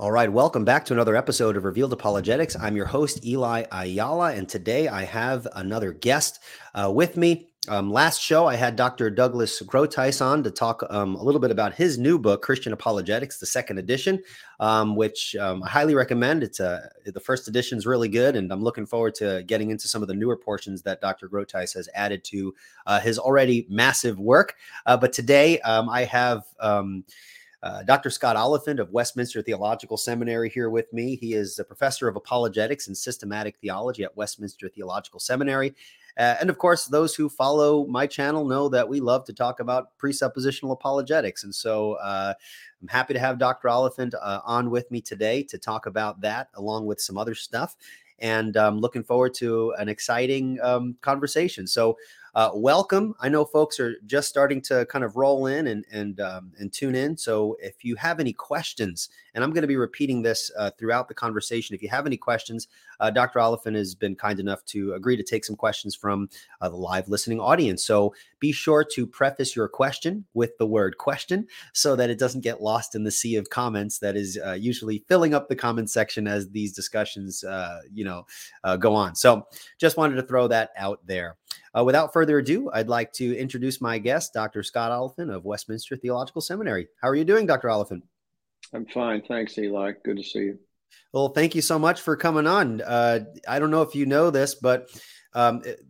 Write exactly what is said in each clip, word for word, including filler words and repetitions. All right, welcome back to another episode of Revealed Apologetics. I'm your host, Eli Ayala, and today I have another guest uh, with me. Um, last show, I had Doctor Douglas Groothuis on to talk um, a little bit about his new book, Christian Apologetics, the second edition, um, which um, I highly recommend. It's a, the first edition is really good, and I'm looking forward to getting into some of the newer portions that Doctor Groothuis has added to uh, his already massive work. Uh, but today, um, I have... Um, Uh, Doctor Scott Oliphint of Westminster Theological Seminary here with me. He is a professor of apologetics and systematic theology at Westminster Theological Seminary. Uh, and of course, those who follow my channel know that we love to talk about presuppositional apologetics. And so uh, I'm happy to have Doctor Oliphint uh, on with me today to talk about that along with some other stuff. And I'm um, looking forward to an exciting um, conversation. So uh, welcome. I know folks are just starting to kind of roll in and and um, and tune in. So if you have any questions, and I'm going to be repeating this uh, throughout the conversation. If you have any questions, uh, Doctor Oliphint has been kind enough to agree to take some questions from uh, the live listening audience. So be sure to preface your question with the word question so that it doesn't get lost in the sea of comments that is uh, usually filling up the comment section as these discussions, uh, you know, uh, go on. So just wanted to throw that out there. Uh, without further ado, I'd like to introduce my guest, Doctor Scott Oliphint of Westminster Theological Seminary. How are you doing, Doctor Oliphint? I'm fine. Thanks, Eli. Good to see you. Well, thank you so much for coming on. Uh, I don't know if you know this, but um, it,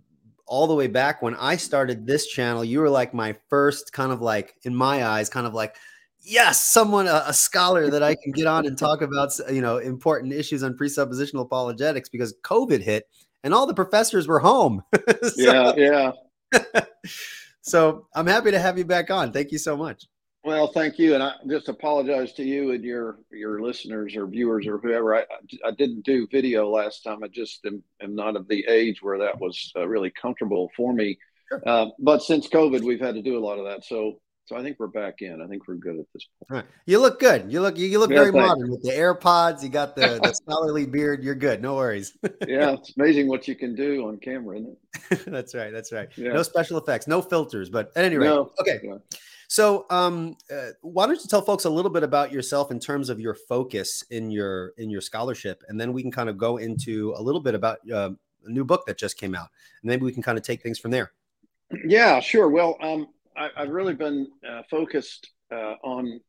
all the way back when I started this channel, you were like my first kind of like, in my eyes, kind of like, yes, someone, a, a scholar that I can get on and talk about, you know, important issues on presuppositional apologetics, because COVID hit and all the professors were home. so, yeah, yeah. So I'm happy to have you back on. Thank you so much. Well, thank you. And I just apologize to you and your your listeners or viewers or whoever. I, I didn't do video last time. I just am, am not of the age where that was uh, really comfortable for me. Sure. Uh, but since COVID, we've had to do a lot of that. So so I think we're back in. I think we're good at this point. Right. You look good. You look you look yeah, very thanks. modern with the AirPods. You got the, the scholarly beard. You're good. No worries. Yeah, it's amazing what you can do on camera, isn't it? That's right. That's right. Yeah. No special effects, no filters. But at any rate, no. Okay. Yeah. So um, uh, why don't you tell folks a little bit about yourself in terms of your focus in your in your scholarship, and then we can kind of go into a little bit about uh, a new book that just came out, and maybe we can kind of take things from there. Yeah, sure. Well, um, I, I've really been uh, focused uh, on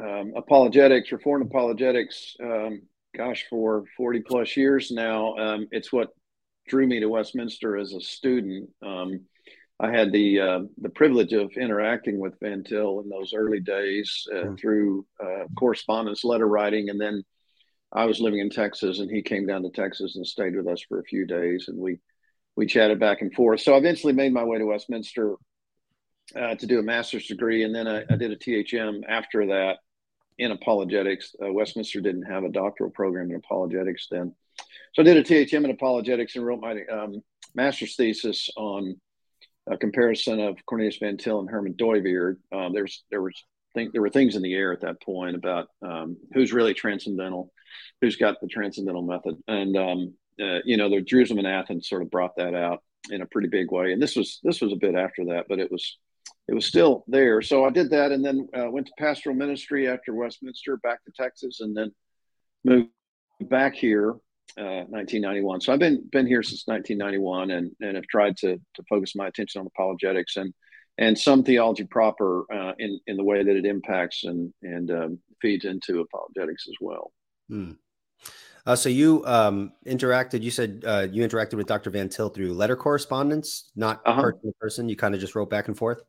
um, apologetics, Reformed apologetics, um, gosh, for forty plus years now. Um, it's what drew me to Westminster as a student. Um I had the uh, the privilege of interacting with Van Til in those early days uh, mm-hmm. through uh, correspondence, letter writing, and then I was living in Texas, and he came down to Texas and stayed with us for a few days, and we we chatted back and forth. So I eventually made my way to Westminster uh, to do a master's degree, and then I, I did a T H M after that in apologetics. Uh, Westminster didn't have a doctoral program in apologetics then, so I did a T H M in apologetics and wrote my um, master's thesis on a comparison of Cornelius Van Til and Herman Dooyeweerd. Um, there's there was think there were things in the air at that point about um, who's really transcendental, who's got the transcendental method, and um, uh, you know, the Jerusalem and Athens sort of brought that out in a pretty big way. And this was this was a bit after that, but it was it was still there. So I did that, and then uh, went to pastoral ministry after Westminster, back to Texas, and then moved back here. Uh, nineteen ninety-one. So I've been been here since nineteen ninety-one, and and have tried to to focus my attention on apologetics and and some theology proper uh, in in the way that it impacts and and um, feeds into apologetics as well. Mm. Uh, so you um, interacted. You said uh, you interacted with Doctor Van Til through letter correspondence, not uh-huh. person to person. You kind of just wrote back and forth.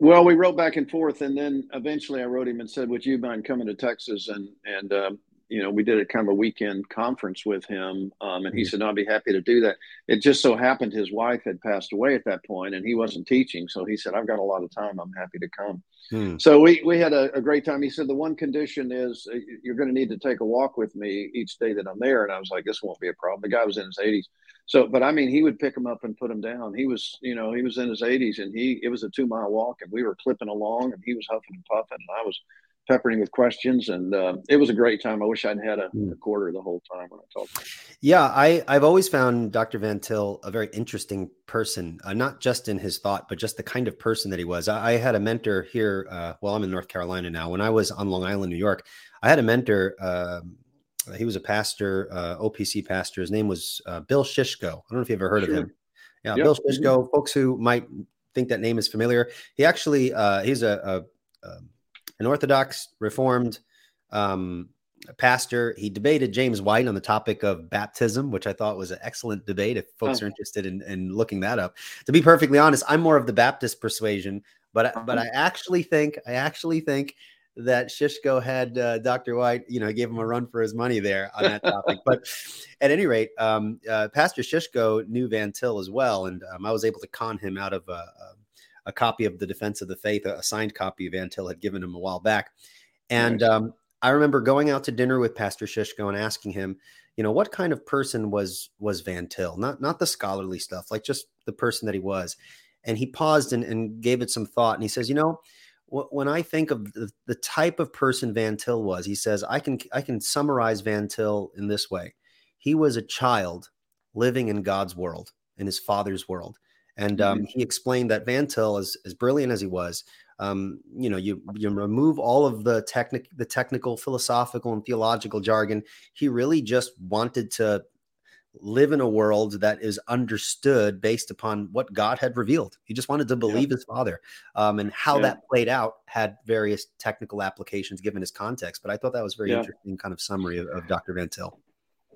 Well, we wrote back and forth, and then eventually I wrote him and said, "Would you mind coming to Texas?" And and um, you know, we did a kind of a weekend conference with him, um, and he said, no, I'd be happy to do that. It just so happened his wife had passed away at that point, and he wasn't teaching. So he said, I've got a lot of time. I'm happy to come. Hmm. So we, we had a, a great time. He said, the one condition is uh, you're going to need to take a walk with me each day that I'm there. And I was like, this won't be a problem. The guy was in his eighties. So, but I mean, he would pick him up and put him down. He was, you know, he was in his eighties, and he, it was a two mile walk, and we were clipping along, and he was huffing and puffing, and I was peppering with questions, and uh, it was a great time. I wish I'd had a recorder the whole time when I talked. Yeah, I, I've always found Doctor Van Til a very interesting person, uh, not just in his thought, but just the kind of person that he was. I, I had a mentor here. Uh, well, I'm in North Carolina now. When I was on Long Island, New York, I had a mentor. Uh, he was a pastor, uh, O P C pastor. His name was uh, Bill Shishko. I don't know if you've ever heard sure. of him. Yeah, yep. Bill Shishko. Mm-hmm. Folks who might think that name is familiar. He actually, uh, he's a, a, a an Orthodox Reformed um, pastor. He debated James White on the topic of baptism, which I thought was an excellent debate if folks oh. are interested in, in looking that up. To be perfectly honest, I'm more of the Baptist persuasion, but I, but I actually think I actually think that Shishko had uh, Doctor White, you know, gave him a run for his money there on that topic. But at any rate, um, uh, Pastor Shishko knew Van Til as well, and um, I was able to con him out of uh, uh, a copy of The Defense of the Faith, a signed copy Van Til had given him a while back. And um, I remember going out to dinner with Pastor Shishko and asking him, you know, what kind of person was was Van Til? Not not the scholarly stuff, like just the person that he was. And he paused and, and gave it some thought. And he says, you know, wh- when I think of the, the type of person Van Til was, he says, I can I can summarize Van Til in this way. He was a child living in God's world, in his father's world. And um, he explained that Van Til, as, as brilliant as he was, um, you know, you you remove all of the technic, the technical, philosophical, and theological jargon. He really just wanted to live in a world that is understood based upon what God had revealed. He just wanted to believe yeah. his father, um, and how yeah. that played out had various technical applications given his context. But I thought that was a very yeah. interesting kind of summary of, of Doctor Van Til.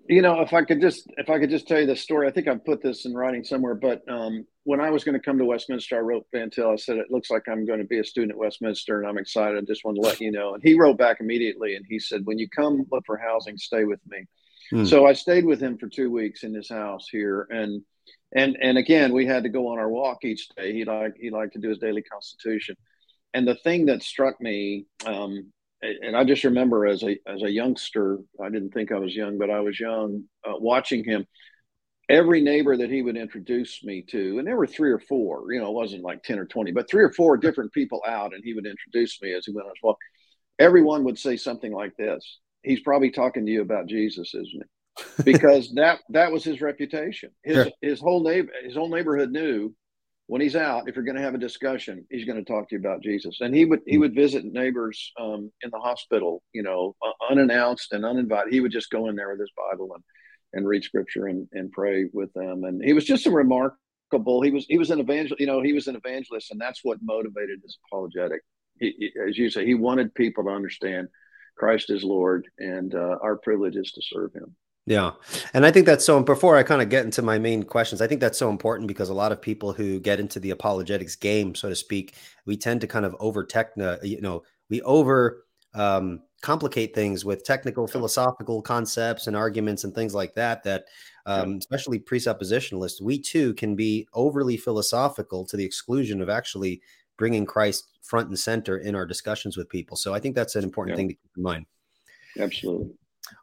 You know, if I could just if I could just tell you the story, I think I've put this in writing somewhere, but um, when I was going to come to Westminster, I wrote Van Til. I said, it looks like I'm going to be a student at Westminster and I'm excited. I just want to let you know. And he wrote back immediately and he said, when you come look for housing, stay with me. Hmm. So I stayed with him for two weeks in his house here. And and and again, we had to go on our walk each day. He liked, he liked to do his daily constitution. And the thing that struck me, um, and I just remember as a as a youngster, I didn't think I was young, but I was young, uh, watching him. Every neighbor that he would introduce me to, and there were three or four, you know, it wasn't like ten or twenty, but three or four different people out, and he would introduce me as he went on his walk. Everyone would say something like this: he's probably talking to you about Jesus, isn't he? Because that that was his reputation. His sure. his whole neighbor, his whole neighborhood knew, when he's out, if you're going to have a discussion, he's going to talk to you about Jesus. And he would he would visit neighbors um, in the hospital, you know, uh, unannounced and uninvited. He would just go in there with his Bible and, and read scripture and, and pray with them. And he was just a remarkable. He was he was an evangel. You know, he was an evangelist, and that's what motivated his apologetic. He, he, as you say, he wanted people to understand Christ is Lord, and uh, our privilege is to serve him. Yeah. And I think that's so, before I kind of get into my main questions, I think that's so important because a lot of people who get into the apologetics game, so to speak, we tend to kind of over techna, you know, we over um, complicate things with technical, philosophical concepts and arguments and things like that, that um, especially presuppositionalists, we too can be overly philosophical to the exclusion of actually bringing Christ front and center in our discussions with people. So I think that's an important yeah. thing to keep in mind. Absolutely.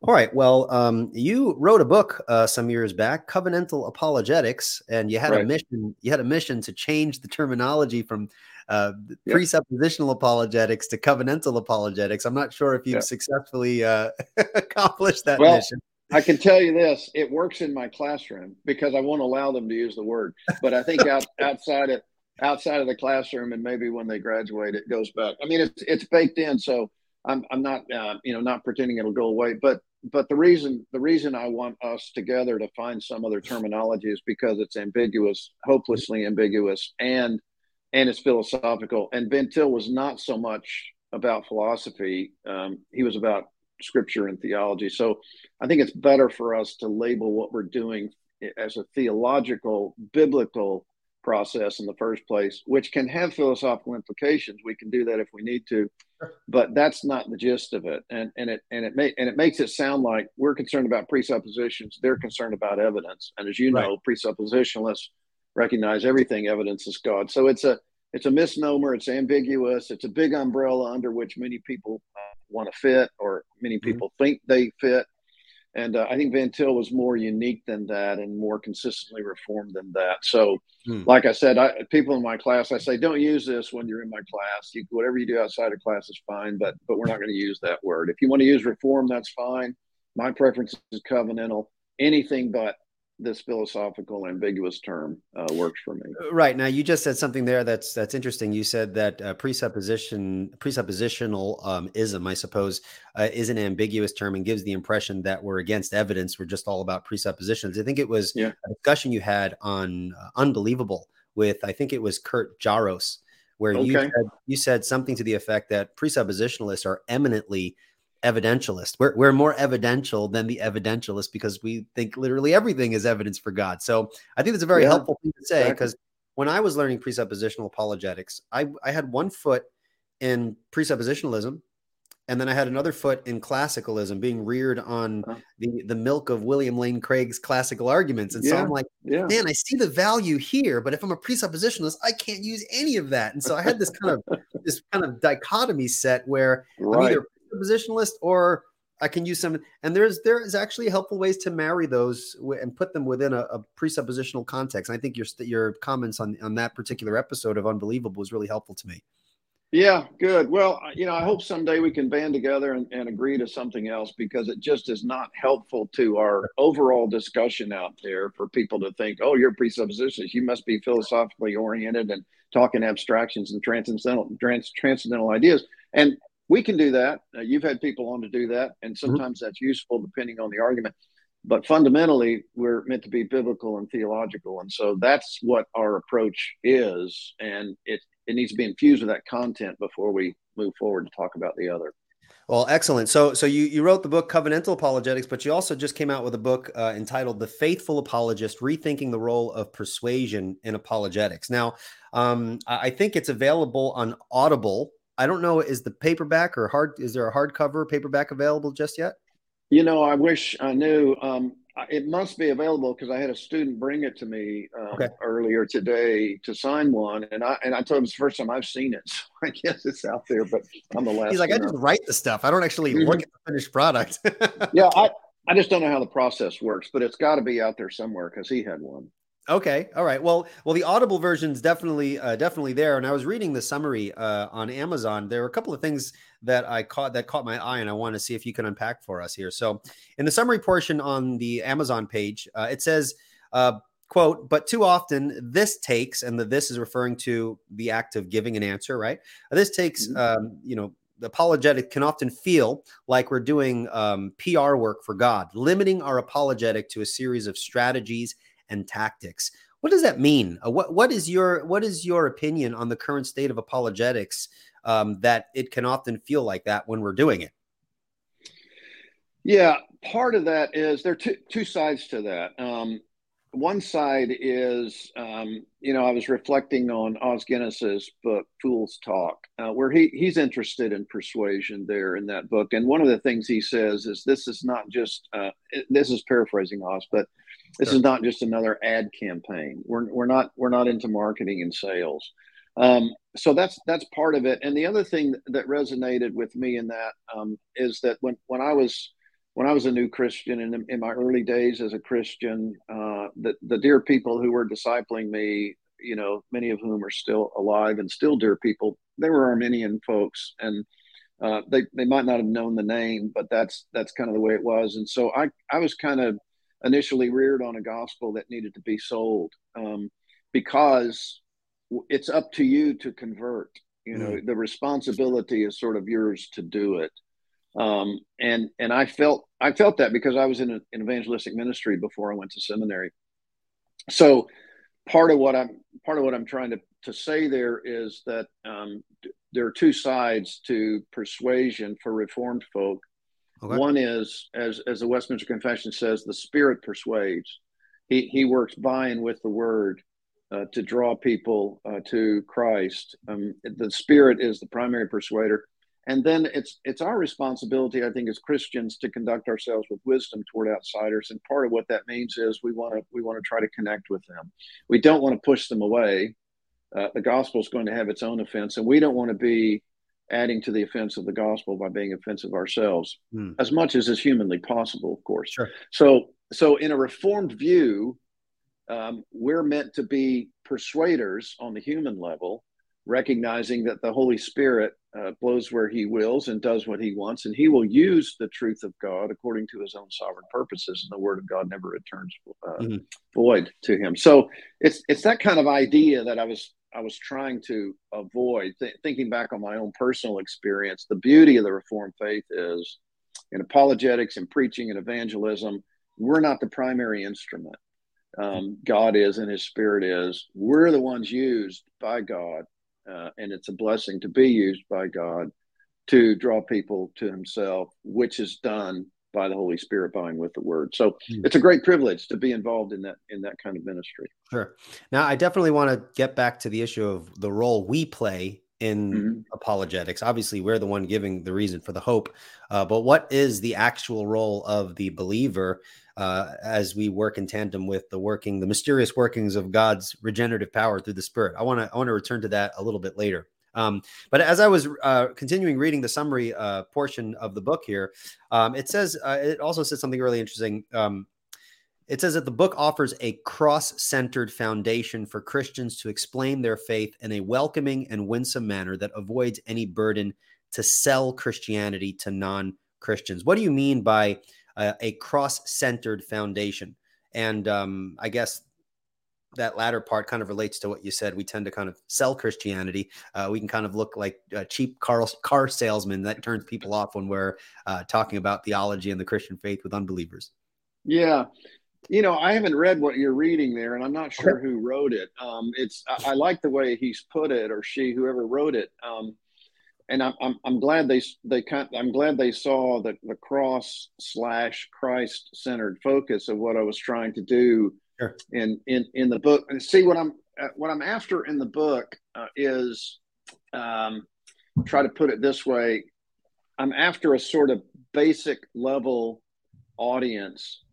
All right. Well, um, you wrote a book uh, some years back, Covenantal Apologetics, and you had right. a mission. You had a mission to change the terminology from uh, yeah. presuppositional apologetics to covenantal apologetics. I'm not sure if you've yeah. successfully uh, accomplished that well, mission. I can tell you this: it works in my classroom because I won't allow them to use the word. But I think out, outside of outside of the classroom, and maybe when they graduate, it goes back. I mean, it's it's baked in, so. I'm, I'm not, uh, you know, not pretending it'll go away, but, but the reason, the reason I want us together to find some other terminology is because it's ambiguous, hopelessly ambiguous, and, and it's philosophical. And Van Til was not so much about philosophy. Um, he was about scripture and theology. So I think it's better for us to label what we're doing as a theological, biblical process in the first place, which can have philosophical implications. We can do that if we need to, but that's not the gist of it. And and it and it may, and it makes it sound like we're concerned about presuppositions. They're concerned about evidence. And as you know, right. presuppositionalists recognize everything evidence is God. So it's a it's a misnomer. It's ambiguous. It's a big umbrella under which many people uh, want to fit, or many people mm-hmm. think they fit. And uh, I think Van Til was more unique than that and more consistently reformed than that. So, hmm. like I said, I, people in my class, I say, don't use this when you're in my class. You, whatever you do outside of class is fine, but but we're not going to use that word. If you want to use reform, that's fine. My preference is covenantal. Anything but this philosophical, ambiguous term uh, works for me. Right. Now, you just said something there that's that's interesting. You said that uh, presupposition, presuppositional um, ism, I suppose, uh, is an ambiguous term and gives the impression that we're against evidence. We're just all about presuppositions. I think it was yeah. a discussion you had on uh, Unbelievable with, I think it was Kurt Jaros, where okay. you, said, you said something to the effect that presuppositionalists are eminently evidentialist. We're, we're more evidential than the evidentialist because we think literally everything is evidence for God. So I think that's a very yeah, helpful thing to say, because exactly. when I was learning presuppositional apologetics, I, I had one foot in presuppositionalism, and then I had another foot in classicalism, being reared on huh. the, the milk of William Lane Craig's classical arguments. And yeah, so I'm like, yeah. man, I see the value here, but if I'm a presuppositionalist, I can't use any of that. And so I had this kind of this kind of dichotomy set where right. I'm either positionalist, or I can use some, and there's there is actually helpful ways to marry those and put them within a, a presuppositional context. And I think your your comments on on that particular episode of Unbelievable was really helpful to me. Yeah, good. Well, you know, I hope someday we can band together and, and agree to something else, because it just is not helpful to our overall discussion out there for people to think, oh, you're presuppositionalist, you must be philosophically oriented and talking abstractions and transcendental trans, transcendental ideas. And we can do that. Uh, you've had people on to do that, and sometimes mm-hmm. that's useful depending on the argument. But fundamentally, we're meant to be biblical and theological, and so that's what our approach is, and it, it needs to be infused with that content before we move forward to talk about the other. Well, excellent. So so you, you wrote the book Covenantal Apologetics, but you also just came out with a book uh, entitled The Faithful Apologist, Rethinking the Role of Persuasion in Apologetics. Now, um, I think it's available on Audible. I don't know, is the paperback or hard, is there a hardcover paperback available just yet? You know, I wish I knew. Um, it must be available, because I had a student bring it to me um, okay. earlier today to sign one. And I and I told him it's the first time I've seen it. So I guess it's out there, but I'm the last. He's like, I just write the stuff. I don't actually mm-hmm. look at the finished product. yeah, I, I just don't know how the process works, but it's got to be out there somewhere, because he had one. Okay. All right. Well, well, the Audible version's definitely, uh, definitely there. And I was reading the summary uh, on Amazon. There were a couple of things that I caught that caught my eye, and I want to see if you can unpack for us here. So, in the summary portion on the Amazon page, uh, it says, uh, "Quote, but too often this takes," and the "this" is referring to the act of giving an answer, right? This takes, mm-hmm. um, you know. The apologetic can often feel like we're doing um, P R work for God, limiting our apologetic to a series of strategies and tactics. What does that mean? Uh, what what is your what is your opinion on the current state of apologetics, um, that it can often feel like that when we're doing it? Yeah, part of that is there are two, two sides to that. Um, one side is, um, you know, I was reflecting on Oz Guinness's book, Fool's Talk, uh, where he he's interested in persuasion there in that book. And one of the things he says is this is not just, uh, this is paraphrasing Oz, but this sure. is not just another ad campaign. We're we're not we're not into marketing and sales. Um, so that's that's part of it. And the other thing that resonated with me in that um, is that when, when I was When I was a new Christian, and in, in my early days as a Christian, uh, the, the dear people who were discipling me, you know, many of whom are still alive and still dear people, they were Arminian folks, and uh, they they might not have known the name, but that's that's kind of the way it was. And so I I was kind of initially reared on a gospel that needed to be sold, um, because it's up to you to convert. You know, mm. the responsibility is sort of yours to do it. Um, and, and I felt, I felt that because I was in a, an evangelistic ministry before I went to seminary. So part of what I'm, part of what I'm trying to, to say there is that, um, d- there are two sides to persuasion for Reformed folk. Okay. One is, as, as the Westminster Confession says, the Spirit persuades. He, he works by and with the word, uh, to draw people, uh, to Christ. Um, the Spirit is the primary persuader. And then it's it's our responsibility, I think, as Christians to conduct ourselves with wisdom toward outsiders. And part of what that means is we want to we want to try to connect with them. We don't want to push them away. Uh, the gospel is going to have its own offense, and we don't want to be adding to the offense of the gospel by being offensive ourselves, hmm. as much as is humanly possible, of course. Sure. So, so in a Reformed view, um, we're meant to be persuaders on the human level, recognizing that the Holy Spirit uh, blows where he wills and does what he wants, and he will use the truth of God according to his own sovereign purposes, and the word of God never returns uh, mm-hmm. void to him. So it's it's that kind of idea that I was I was trying to avoid. Th- thinking back on my own personal experience, the beauty of the Reformed faith is in apologetics and preaching and evangelism, we're not the primary instrument. Um, God is and his Spirit is. We're the ones used by God. Uh, and it's a blessing to be used by God to draw people to himself, which is done by the Holy Spirit binding with the word. So it's a great privilege to be involved in that, in that kind of ministry. Sure. Now, I definitely want to get back to the issue of the role we play in mm-hmm. apologetics. Obviously, we're the one giving the reason for the hope. Uh, but what is the actual role of the believer uh, as we work in tandem with the working, the mysterious workings of God's regenerative power through the Spirit? I want to I want to return to that a little bit later. Um, but as I was uh, continuing reading the summary uh, portion of the book here, um, it says uh, it also says something really interesting. Um, it says that the book offers a cross-centered foundation for Christians to explain their faith in a welcoming and winsome manner that avoids any burden to sell Christianity to non-Christians. What do you mean by uh, a cross-centered foundation? And um, I guess that latter part kind of relates to what you said. We tend to kind of sell Christianity. Uh, we can kind of look like uh, cheap car, car salesmen. That turns people off when we're uh, talking about theology and the Christian faith with unbelievers. Yeah. You know, I haven't read what you're reading there, and I'm not sure who wrote it. Um, it's I, I like the way he's put it, or she, whoever wrote it. Um, and I'm, I'm I'm glad they they kind I'm glad they saw the the cross slash Christ centered focus of what I was trying to do sure. in in in the book. And see, what I'm uh, what I'm after in the book uh, is um, try to put it this way. I'm after a sort of basic level audience.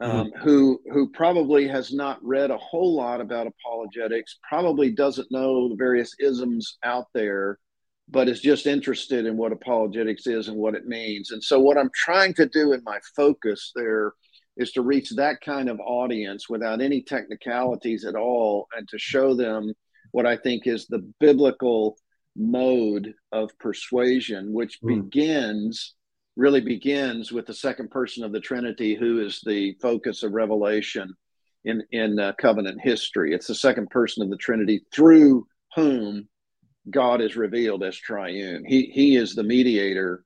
Um, who who probably has not read a whole lot about apologetics, probably doesn't know the various isms out there, but is just interested in what apologetics is and what it means. And so what I'm trying to do in my focus there is to reach that kind of audience without any technicalities at all, and to show them what I think is the biblical mode of persuasion, which mm. begins... really begins with the second person of the Trinity, who is the focus of revelation in, in uh, covenant history. It's the second person of the Trinity through whom God is revealed as triune. He, he is the mediator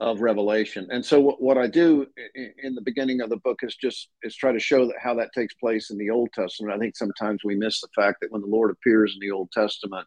of revelation. And so what, what I do in, in the beginning of the book is just is try to show that how that takes place in the Old Testament. I think sometimes we miss the fact that when the Lord appears in the Old Testament,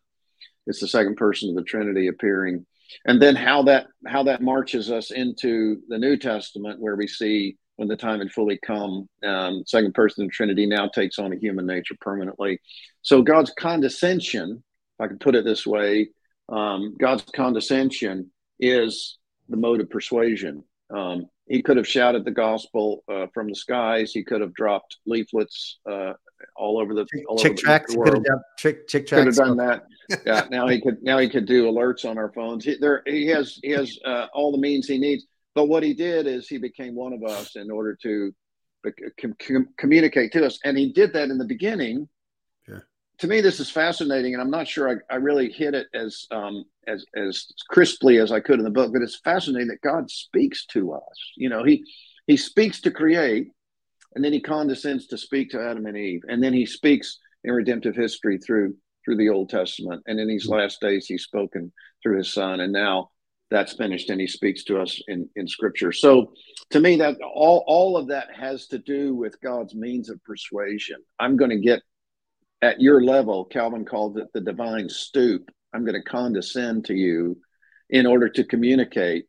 it's the second person of the Trinity appearing. And then how that how that marches us into the New Testament, where we see when the time had fully come, um, second person of the Trinity now takes on a human nature permanently. So God's condescension, if I can put it this way, um, God's condescension is the mode of persuasion. Um, he could have shouted the gospel uh, from the skies. He could have dropped leaflets uh, all over the all chick over tracks. The world. Could have done, chick, chick tracks. Could have done that. Yeah, now he could. Now he could do alerts on our phones. He, there, he has. He has uh, all the means he needs. But what he did is he became one of us in order to com- com- communicate to us, and he did that in the beginning. Yeah. To me, this is fascinating, and I'm not sure I, I really hit it as um, as as crisply as I could in the book. But it's fascinating that God speaks to us. You know, he he speaks to create, and then he condescends to speak to Adam and Eve, and then he speaks in redemptive history through. through the Old Testament. And in these last days, he's spoken through his son. And now that's finished. And he speaks to us in, in scripture. So to me, that all, all of that has to do with God's means of persuasion. I'm going to get at your level. Calvin called it the divine stoop. I'm going to condescend to you in order to communicate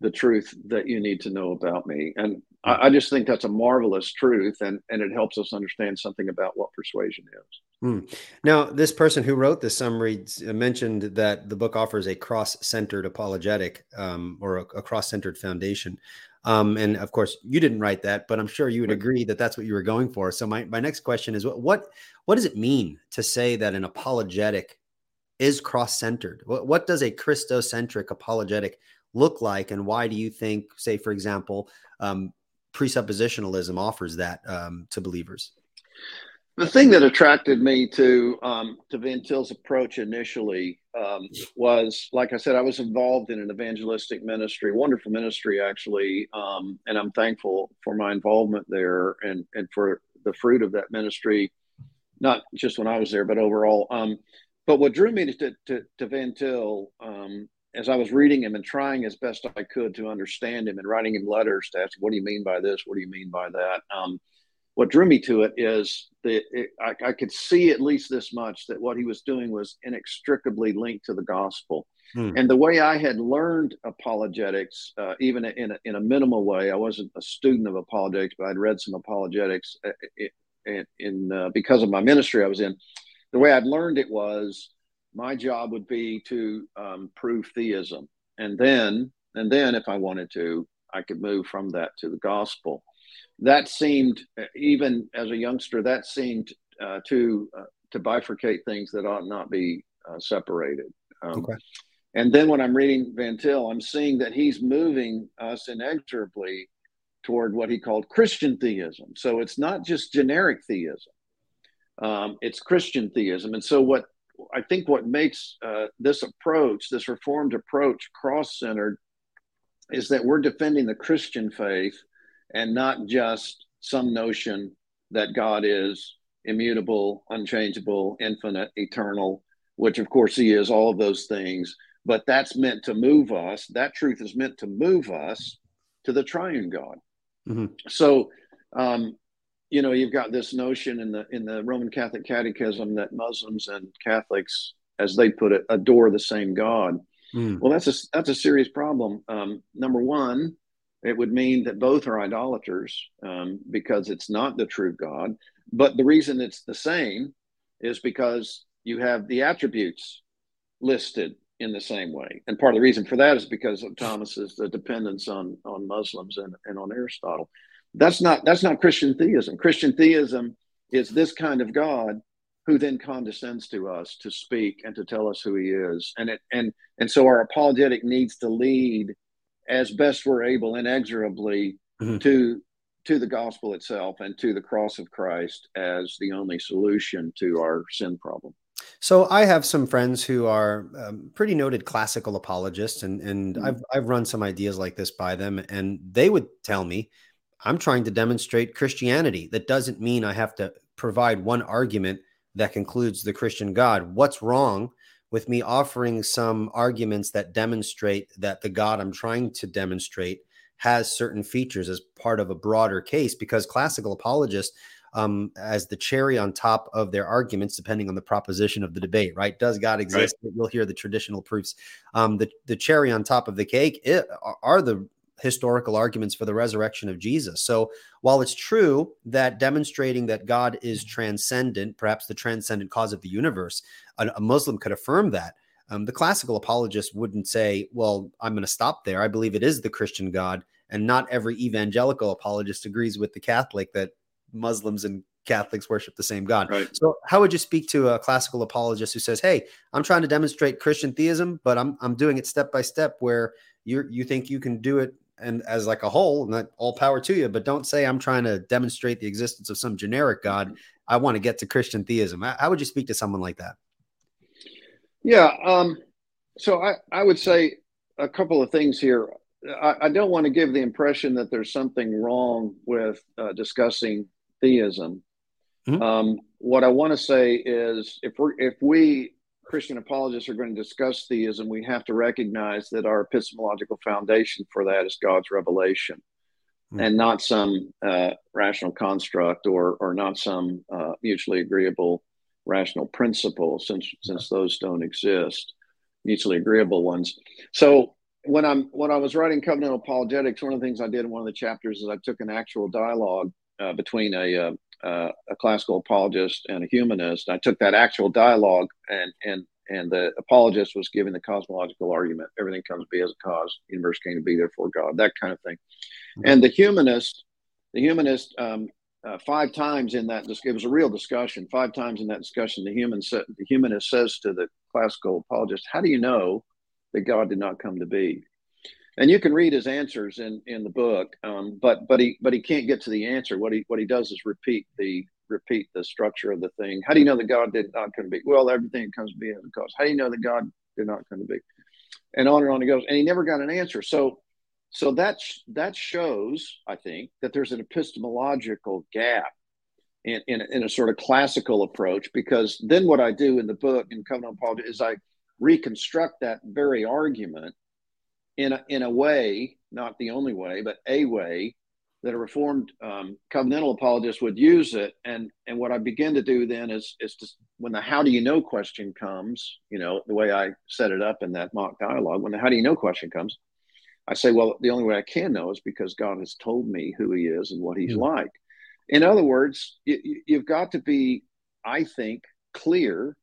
the truth that you need to know about me. And I, I just think that's a marvelous truth. And, and it helps us understand something about what persuasion is. Mm. Now, this person who wrote this summary mentioned that the book offers a cross-centered apologetic um, or a, a cross-centered foundation. Um, and of course, you didn't write that, but I'm sure you would agree that that's what you were going for. So my, my next question is, what, what what does it mean to say that an apologetic is cross-centered? What, what does a Christocentric apologetic look like? And why do you think, say, for example, um, presuppositionalism offers that um, to believers? The thing that attracted me to um, to Van Til's approach initially um, was, like I said, I was involved in an evangelistic ministry, wonderful ministry, actually. Um, and I'm thankful for my involvement there and, and for the fruit of that ministry, not just when I was there, but overall. Um, but what drew me to, to, to Van Til, um, as I was reading him and trying as best I could to understand him and writing him letters to ask, what do you mean by this? What do you mean by that? Um, What drew me to it is that it, I, I could see at least this much, that what he was doing was inextricably linked to the gospel. Hmm. And the way I had learned apologetics, uh, even in a, in a minimal way, I wasn't a student of apologetics, but I'd read some apologetics in, in uh, because of my ministry I was in. The way I'd learned it was my job would be to um, prove theism. And then, and then if I wanted to, I could move from that to the gospel. That seemed, even as a youngster, that seemed uh, to uh, to bifurcate things that ought not be uh, separated. Um, okay. And then when I'm reading Van Til, I'm seeing that he's moving us inexorably toward what he called Christian theism. So it's not just generic theism. Um, it's Christian theism. And so what I think what makes uh, this approach, this Reformed approach, cross-centered is that we're defending the Christian faith and not just some notion that God is immutable, unchangeable, infinite, eternal, which of course he is, all of those things. But that's meant to move us. That truth is meant to move us to the triune God. Mm-hmm. So, um, you know, you've got this notion in the in the Roman Catholic Catechism that Muslims and Catholics, as they put it, adore the same God. Mm. Well, that's a, that's a serious problem. Um, number one, it would mean that both are idolaters um, because it's not the true God. But the reason it's the same is because you have the attributes listed in the same way. And part of the reason for that is because of Thomas's the dependence on, on Muslims and, and on Aristotle. That's not, that's not Christian theism. Christian theism is this kind of God who then condescends to us to speak and to tell us who he is. And it, and, and so our apologetic needs to lead as best we're able inexorably mm-hmm. to to the gospel itself and to the cross of Christ as the only solution to our sin problem. So I have some friends who are um, pretty noted classical apologists, and and mm-hmm. I've I've run some ideas like this by them, and they would tell me, I'm trying to demonstrate Christianity. That doesn't mean I have to provide one argument that concludes the Christian God. What's wrong with me offering some arguments that demonstrate that the God I'm trying to demonstrate has certain features as part of a broader case? Because classical apologists, um, as the cherry on top of their arguments, depending on the proposition of the debate, right? Does God exist? Right. You'll hear the traditional proofs. Um, the, the cherry on top of the cake it, are the historical arguments for the resurrection of Jesus. So while it's true that demonstrating that God is transcendent, perhaps the transcendent cause of the universe, a, a Muslim could affirm that. Um, the classical apologist wouldn't say, well, I'm going to stop there. I believe it is the Christian God. And not every evangelical apologist agrees with the Catholic that Muslims and Catholics worship the same God. Right. So how would you speak to a classical apologist who says, hey, I'm trying to demonstrate Christian theism, but I'm I'm doing it step by step, where you you think you can do it and as like a whole, not all power to you, but don't say I'm trying to demonstrate the existence of some generic God. I want to get to Christian theism. How would you speak to someone like that? Yeah. Um, so I, I would say a couple of things here. I, I don't want to give the impression that there's something wrong with uh, discussing theism. Mm-hmm. Um, what I want to say is if we're, if we, Christian apologists are going to discuss theism, we have to recognize that our epistemological foundation for that is God's revelation, mm. and not some uh, rational construct or or not some uh, mutually agreeable rational principle, since since those don't exist, mutually agreeable ones. So when I'm when I was writing Covenantal Apologetics, one of the things I did in one of the chapters is I took an actual dialogue uh, between a uh, Uh, a classical apologist and a humanist. I took that actual dialogue, and and and the apologist was giving the cosmological argument: everything comes to be as a cause, the universe came to be, therefore God, that kind of thing. Mm-hmm. And the humanist, the humanist um, uh, five times in that, it was a real discussion, five times in that discussion, the, human, the humanist says to the classical apologist, how do you know that God did not come to be? And you can read his answers in, in the book, um, but but he but he can't get to the answer. What he what he does is repeat the repeat the structure of the thing. How do you know that God did not come to be? Well, everything that comes to be is a cause. How do you know that God did not come to be? And on and on it goes. And he never got an answer. So so that's that shows, I think, that there's an epistemological gap in in, in a sort of classical approach, because then what I do in the book in Covenantal Apologetics is I reconstruct that very argument in a, in a way, not the only way, but a way that a Reformed um, covenantal apologist would use it. And and what I begin to do then is, is to, when the how do you know question comes, you know, the way I set it up in that mock dialogue, when the how do you know question comes, I say, well, the only way I can know is because God has told me who he is and what he's mm-hmm. like. In other words, you, you've got to be, I think, clear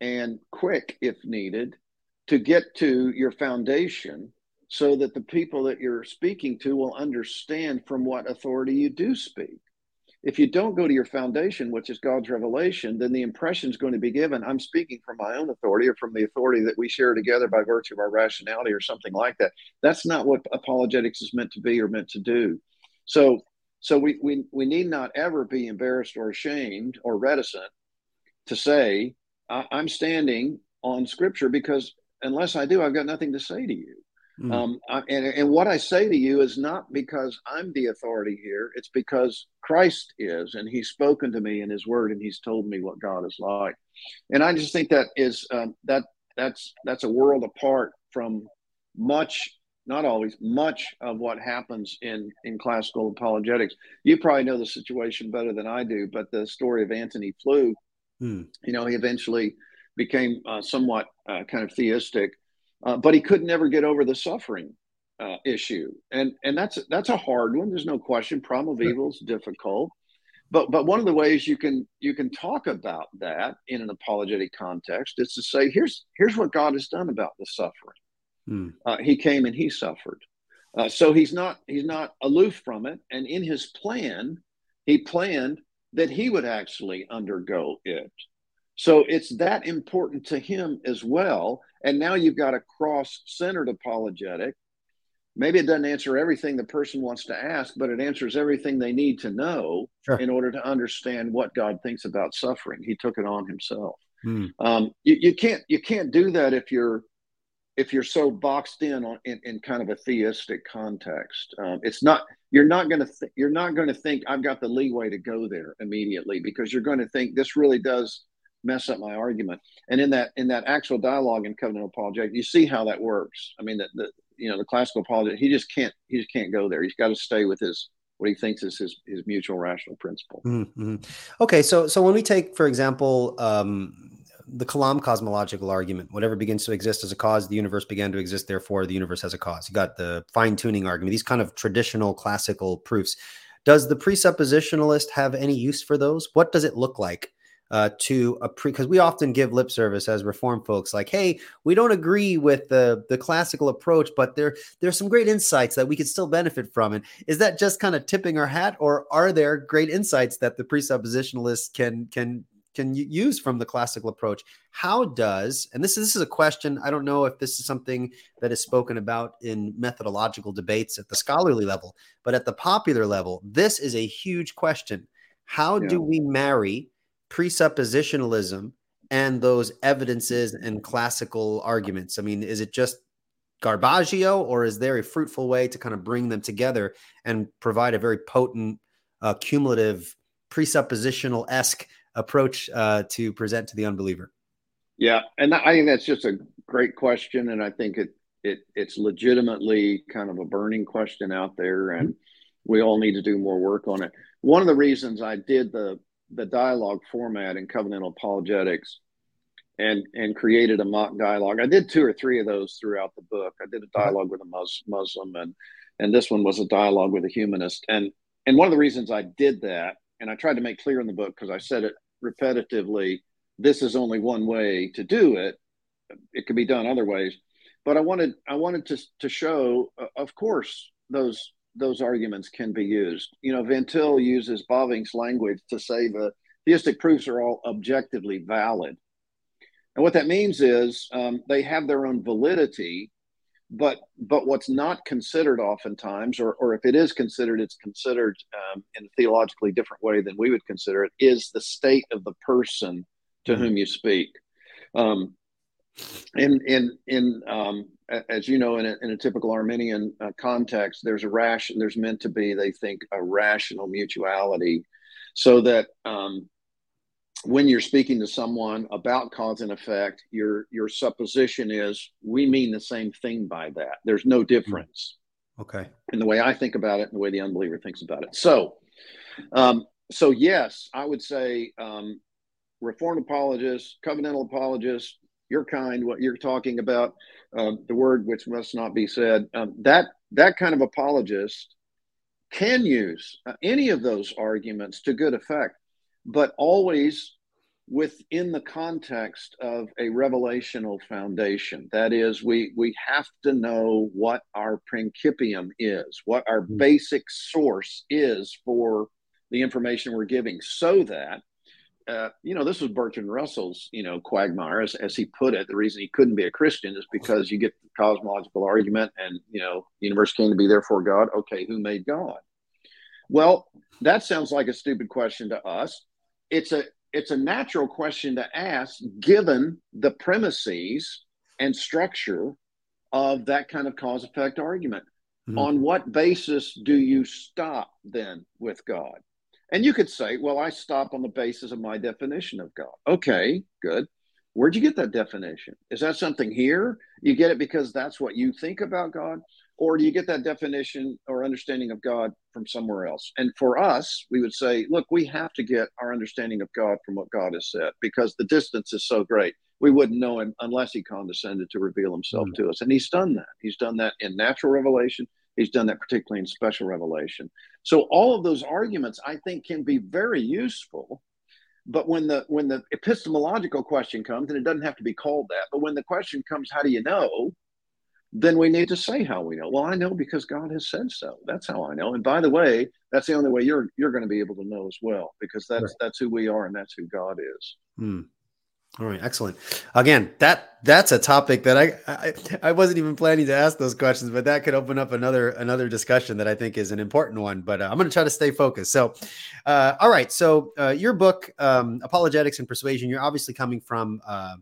and quick if needed to get to your foundation so that the people that you're speaking to will understand from what authority you do speak. If you don't go to your foundation, which is God's revelation, then the impression is going to be given, I'm speaking from my own authority or from the authority that we share together by virtue of our rationality or something like that. That's not what apologetics is meant to be or meant to do. So so we we, we need not ever be embarrassed or ashamed or reticent to say, I, I'm standing on Scripture, because unless I do, I've got nothing to say to you. Mm. Um, I, and, and what I say to you is not because I'm the authority here. It's because Christ is, and he's spoken to me in his word, and he's told me what God is like. And I just think that is um, that that's that's a world apart from much, not always, much of what happens in, in classical apologetics. You probably know the situation better than I do, but the story of Anthony Flew, mm. you know, he eventually became uh, somewhat uh, kind of theistic, uh, but he could never get over the suffering uh, issue, and and that's that's a hard one. There's no question. Problem of evil is difficult, but but one of the ways you can you can talk about that in an apologetic context is to say, here's here's what God has done about the suffering. Hmm. Uh, he came and he suffered, uh, so he's not he's not aloof from it, and in his plan, he planned that he would actually undergo it. So it's that important to him as well. And now you've got a cross-centered apologetic. Maybe it doesn't answer everything the person wants to ask, but it answers everything they need to know sure. in order to understand what God thinks about suffering. He took it on himself. Hmm. Um, you, you can't you can't do that if you're if you're so boxed in on in, in kind of a theistic context. Um, it's not you're not going to th- you're not going to think I've got the leeway to go there immediately, because you're going to think this really does mess up my argument. And in that in that actual dialogue in Covenantal Apologetics, you see how that works. I mean, the, the you know the classical apologist, he just can't he just can't go there. He's got to stay with his what he thinks is his his mutual rational principle. Mm-hmm. Okay, so so when we take, for example, um, the Kalam cosmological argument, whatever begins to exist as a cause, the universe began to exist, therefore the universe has a cause. You got the fine-tuning argument, these kind of traditional classical proofs. Does the presuppositionalist have any use for those? What does it look like? Uh, to a pre, because we often give lip service as Reformed folks, like, hey, we don't agree with the the classical approach, but there there's some great insights that we could still benefit from. And is that just kind of tipping our hat, or are there great insights that the presuppositionalists can can can use from the classical approach? How does, and this is this is a question, I don't know if this is something that is spoken about in methodological debates at the scholarly level, but at the popular level, this is a huge question. How yeah. do we marry presuppositionalism and those evidences and classical arguments? I mean, is it just garbaggio, or is there a fruitful way to kind of bring them together and provide a very potent, uh, cumulative, presuppositional-esque approach uh, to present to the unbeliever? Yeah, and I think that's just a great question, and I think it it it's legitimately kind of a burning question out there, and mm-hmm. we all need to do more work on it. One of the reasons I did the the dialogue format in Covenantal Apologetics and and created a mock dialogue. I did two or three of those throughout the book. I did a dialogue with a Mus- Muslim and and this one was a dialogue with a humanist. And and one of the reasons I did that, and I tried to make clear in the book, because I said it repetitively, this is only one way to do it. It could be done other ways. But I wanted I wanted to to show, uh, of course, those those arguments can be used. You know, Van Til uses Bavinck's language to say the theistic proofs are all objectively valid. And what that means is um, they have their own validity, but but what's not considered oftentimes, or, or if it is considered, it's considered um, in a theologically different way than we would consider it, is the state of the person to whom you speak. Um, in, in, in um, as you know, in a, in a typical Arminian uh, context, there's a ration, there's meant to be, they think, a rational mutuality, so that um, when you're speaking to someone about cause and effect, your your supposition is we mean the same thing by that. There's no difference. Okay. In the way I think about it and the way the unbeliever thinks about it. So, um, so yes, I would say um, Reformed apologists, covenantal apologists, your kind, what you're talking about, uh, the word which must not be said, um, that that kind of apologist can use uh, any of those arguments to good effect, but always within the context of a revelational foundation. That is, we, we have to know what our principium is, what our basic source is for the information we're giving, so that, uh, you know, this was Bertrand Russell's, you know, quagmire, as, as he put it. The reason he couldn't be a Christian is because you get the cosmological argument and, you know, the universe came to be, therefore God. Okay, who made God? Well, that sounds like a stupid question to us. It's a it's a natural question to ask, given the premises and structure of that kind of cause-effect argument. Mm-hmm. On what basis do you stop then with God? And you could say, well, I stop on the basis of my definition of God. Okay, good. Where'd you get that definition? Is that something here? You get it because that's what you think about God? Or do you get that definition or understanding of God from somewhere else? And for us, we would say, look, we have to get our understanding of God from what God has said, because the distance is so great. We wouldn't know him unless he condescended to reveal himself mm-hmm. to us. And he's done that. He's done that in natural revelation. He's done that particularly in special revelation. So all of those arguments, I think, can be very useful. But when the when the epistemological question comes, and it doesn't have to be called that, but when the question comes, how do you know? Then we need to say how we know. Well, I know because God has said so. That's how I know. And by the way, that's the only way you're you're going to be able to know as well, because that's right. That's who we are and that's who God is. Hmm. All right, excellent. Again, that that's a topic that I, I I wasn't even planning to ask those questions, but that could open up another another discussion that I think is an important one. But uh, I'm going to try to stay focused. So, uh, all right. So uh, your book, um, Apologetics and Persuasion, you're obviously coming from uh,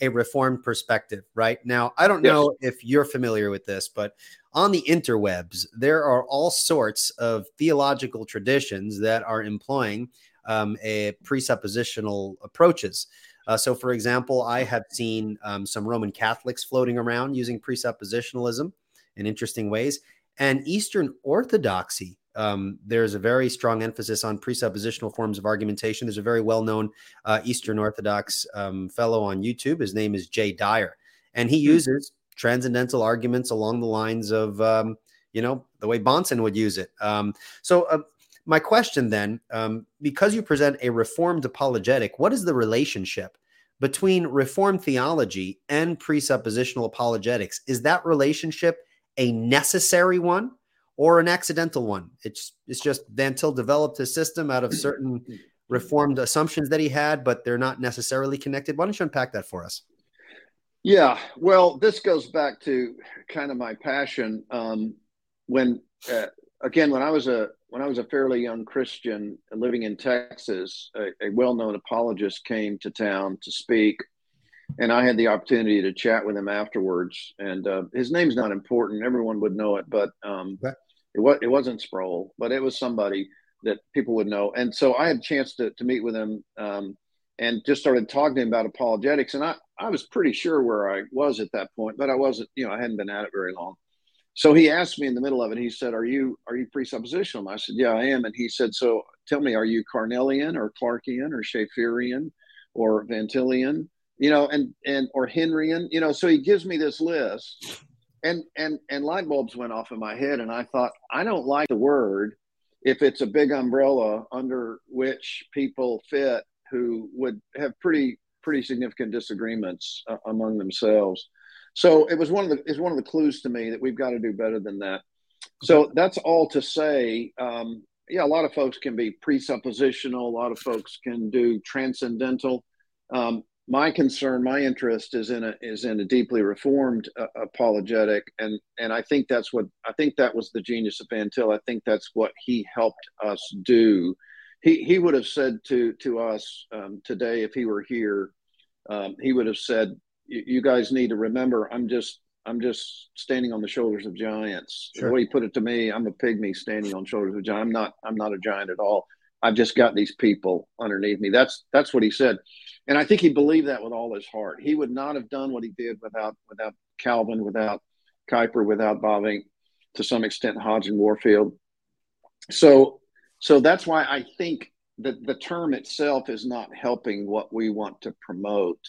a Reformed perspective, right? Now, I don't yes. know if you're familiar with this, but on the interwebs, there are all sorts of theological traditions that are employing um, a presuppositional approaches. Uh, so, for example, I have seen um, some Roman Catholics floating around using presuppositionalism in interesting ways. And Eastern Orthodoxy, um, there's a very strong emphasis on presuppositional forms of argumentation. There's a very well-known uh, Eastern Orthodox um, fellow on YouTube. His name is Jay Dyer. And he uses transcendental arguments along the lines of, um, you know, the way Bonson would use it. Um, so, uh, My question then, um, because you present a Reformed apologetic, what is the relationship between Reformed theology and presuppositional apologetics? Is that relationship a necessary one or an accidental one? It's it's just Van Til developed his system out of certain Reformed assumptions that he had, but they're not necessarily connected. Why don't you unpack that for us? Yeah, well, this goes back to kind of my passion um, when, uh, again, when I was a When I was a fairly young Christian living in Texas, a, a well-known apologist came to town to speak, and I had the opportunity to chat with him afterwards. And uh, his name's not important; everyone would know it, but um, okay. it was it wasn't Sproul, but it was somebody that people would know. And so I had a chance to to meet with him, um, and just started talking to him about apologetics. And I I was pretty sure where I was at that point, but I wasn't. You know, I hadn't been at it very long. So he asked me in the middle of it, he said, are you are you presuppositional? And I said, yeah, I am. And he said, so tell me, are you Carnelian or Clarkian or Schaefferian or Van Tilian, you know, and, and or Henrian, you know? So he gives me this list, and, and, and light bulbs went off in my head. And I thought, I don't like the word if it's a big umbrella under which people fit who would have pretty, pretty significant disagreements uh, among themselves. So it was one of the it's one of the clues to me that we've got to do better than that. So that's all to say, um, yeah, a lot of folks can be presuppositional. A lot of folks can do transcendental. Um, my concern, my interest is in a is in a deeply reformed uh, apologetic, and and I think that's what I think that was the genius of Van Til. I think that's what he helped us do. He he would have said to to us um, today if he were here, um, he would have said, "You guys need to remember, I'm just." I'm just standing on the shoulders of giants. Sure. The way he put it to me, I'm a pygmy standing on shoulders of giants. I'm not, I'm not a giant at all. I've just got these people underneath me. That's, that's what he said. And I think he believed that with all his heart. He would not have done what he did without, without Calvin, without Kuyper, without Bavinck, to some extent, Hodge and Warfield. So, so that's why I think that the term itself is not helping what we want to promote.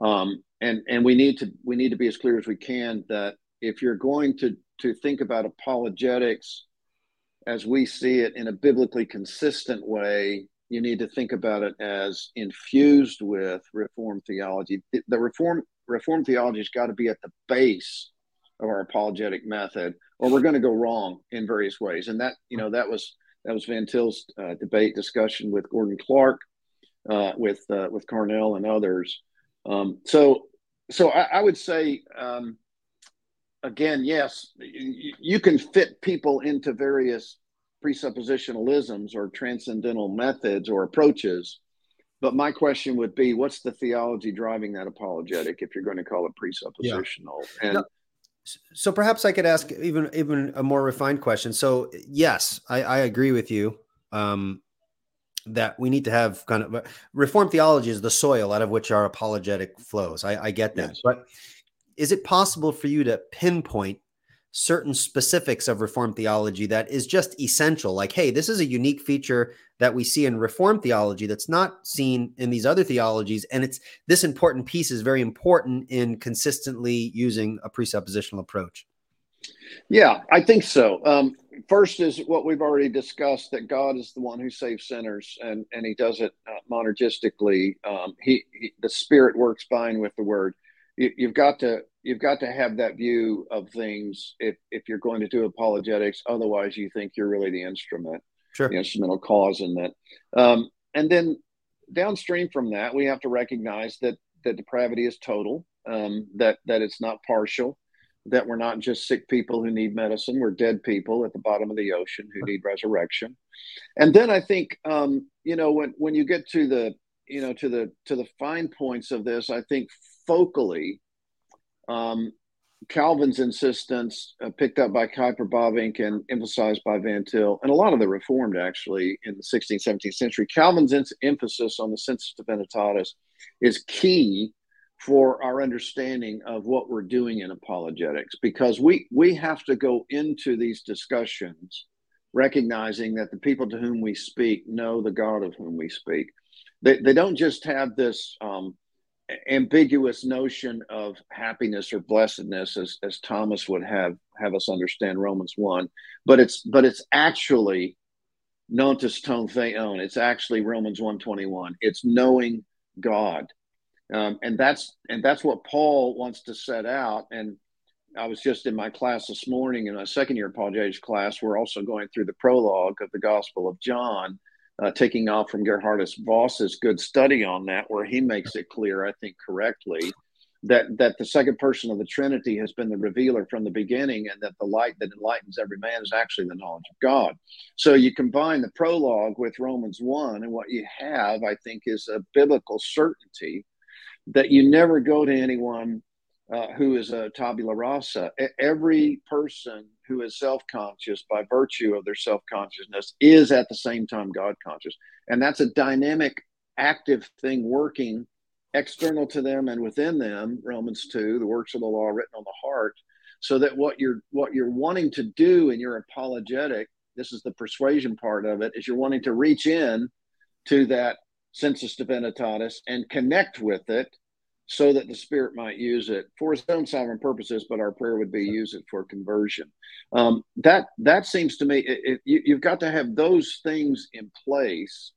Um, And and we need to we need to be as clear as we can that if you're going to to think about apologetics as we see it in a biblically consistent way, you need to think about it as infused with Reformed theology. The, the Reformed Reformed theology has got to be at the base of our apologetic method, or we're going to go wrong in various ways. And that you know that was that was Van Til's uh, debate discussion with Gordon Clark, uh, with uh, with Carnell and others. Um, so. So I, I would say, um, again, yes, you, you can fit people into various presuppositionalisms or transcendental methods or approaches. But my question would be, what's the theology driving that apologetic if you're going to call it presuppositional? Yeah. And no, so perhaps I could ask even even a more refined question. So, yes, I, I agree with you. Um that we need to have kind of reformed theology is the soil out of which our apologetic flows. I, I get that, yes. But is it possible for you to pinpoint certain specifics of reformed theology that is just essential? Like, hey, this is a unique feature that we see in reformed theology that's not seen in these other theologies. And it's this important piece is very important in consistently using a presuppositional approach. Yeah, I think so. Um, First is what we've already discussed, that God is the one who saves sinners, and, and he does it uh, monergistically. Um, he, he the Spirit works by and with the Word. You, you've got to you've got to have that view of things if, if you're going to do apologetics. Otherwise, you think you're really the instrument, sure. the instrumental cause in that. Um, and then downstream from that, we have to recognize that that depravity is total, um, that that it's not partial. That we're not just sick people who need medicine. We're dead people at the bottom of the ocean who need resurrection. And then I think, um, you know, when, when you get to the, you know, to the, to the fine points of this, I think focally, um, Calvin's insistence uh, picked up by Kuyper, Bavinck, and emphasized by Van Til, and a lot of the Reformed actually in the sixteenth, seventeenth century, Calvin's in- emphasis on the sensus divinitatis is key for our understanding of what we're doing in apologetics, because we we have to go into these discussions recognizing that the people to whom we speak know the God of whom we speak. They they don't just have this um, ambiguous notion of happiness or blessedness as as Thomas would have have us understand Romans one, but it's but it's actually nontus ton theon. It's actually Romans one twenty-one. It's knowing God. Um, and that's and that's what Paul wants to set out. And I was just in my class this morning, in my second year apologetics class. We're also going through the prologue of the Gospel of John, uh, taking off from Gerhardus Voss's good study on that, where he makes it clear, I think correctly, that that the second person of the Trinity has been the revealer from the beginning, and that the light that enlightens every man is actually the knowledge of God. So you combine the prologue with Romans one, and what you have, I think, is a biblical certainty that you never go to anyone uh, who is a tabula rasa. Every person who is self-conscious by virtue of their self-consciousness is at the same time God conscious. And that's a dynamic, active thing working external to them and within them, Romans two, the works of the law written on the heart, so that what you're what you're wanting to do in your apologetic, this is the persuasion part of it, is you're wanting to reach in to that sensus divinitatis and connect with it so that the Spirit might use it for his own sovereign purposes, but our prayer would be use it for conversion. Um, that that seems to me, it, it, you, you've got to have those things in place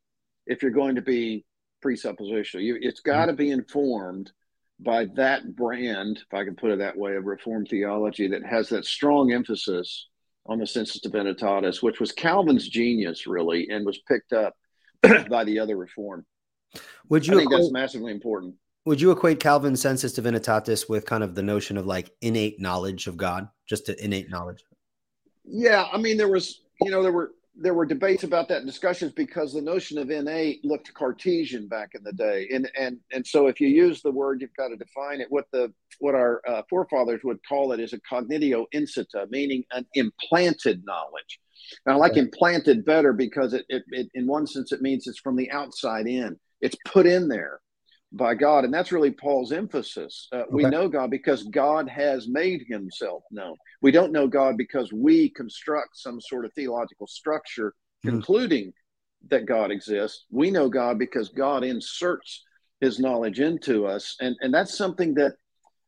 if you're going to be presuppositional. You, it's got to be informed by that brand, if I can put it that way, of Reformed theology that has that strong emphasis on the Sensus Divinitatis, which was Calvin's genius, really, and was picked up by the other Reformed. Would you I think equate, that's massively important. Would you equate Calvin's Sensus Divinitatis with kind of the notion of like innate knowledge of God, just to innate knowledge? Yeah, I mean, there was, you know, there were there were debates about that and discussions because the notion of innate looked Cartesian back in the day, and and and so if you use the word, you've got to define it. What the what our uh, forefathers would call it is a cognitio incita, meaning an implanted knowledge. And I like right. implanted better because it, it it in one sense it means it's from the outside in. It's put in there by God. And that's really Paul's emphasis. Uh, we okay. know God because God has made himself known. We don't know God because we construct some sort of theological structure mm. concluding that God exists. We know God because God inserts his knowledge into us. And, and that's something that,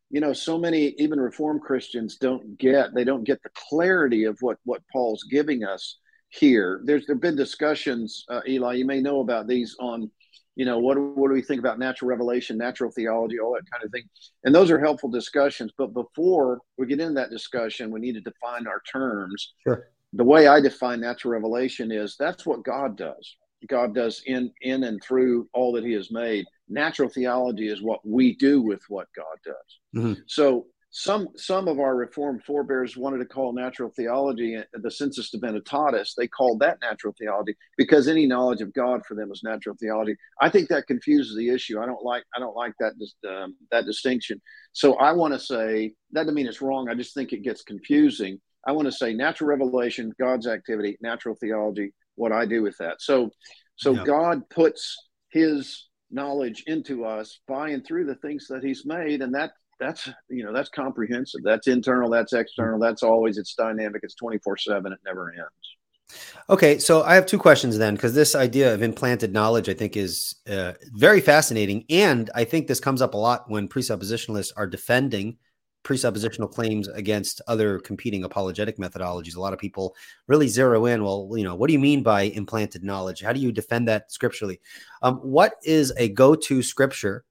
you know, so many even Reformed Christians don't get. They don't get the clarity of what, what Paul's giving us here. There's there have been discussions, uh, Eli, you may know about these on You know, what, what do we think about natural revelation, natural theology, all that kind of thing? And those are helpful discussions. But before we get into that discussion, we need to define our terms. Sure. The way I define natural revelation is that's what God does. God does in, in and through all that he has made. Natural theology is what we do with what God does. Mm-hmm. So some some of our Reformed forebears wanted to call natural theology the Sensus Divinitatis. They called that natural theology because any knowledge of God for them is natural theology. I think that confuses the issue. I don't like I don't like that um, that distinction. So I want to say that doesn't mean it's wrong. I just think it gets confusing. I want to say natural revelation, God's activity; natural theology, what I do with that. So so yeah. God puts his knowledge into us by and through the things that he's made, and that. That's, you know, that's comprehensive. That's internal. That's external. That's always, it's dynamic. It's twenty-four seven. It never ends. Okay. So I have two questions then, because this idea of implanted knowledge, I think is uh, very fascinating. And I think this comes up a lot when presuppositionalists are defending presuppositional claims against other competing apologetic methodologies. A lot of people really zero in. Well, you know, what do you mean by implanted knowledge? How do you defend that scripturally? Um, what is a go-to scripture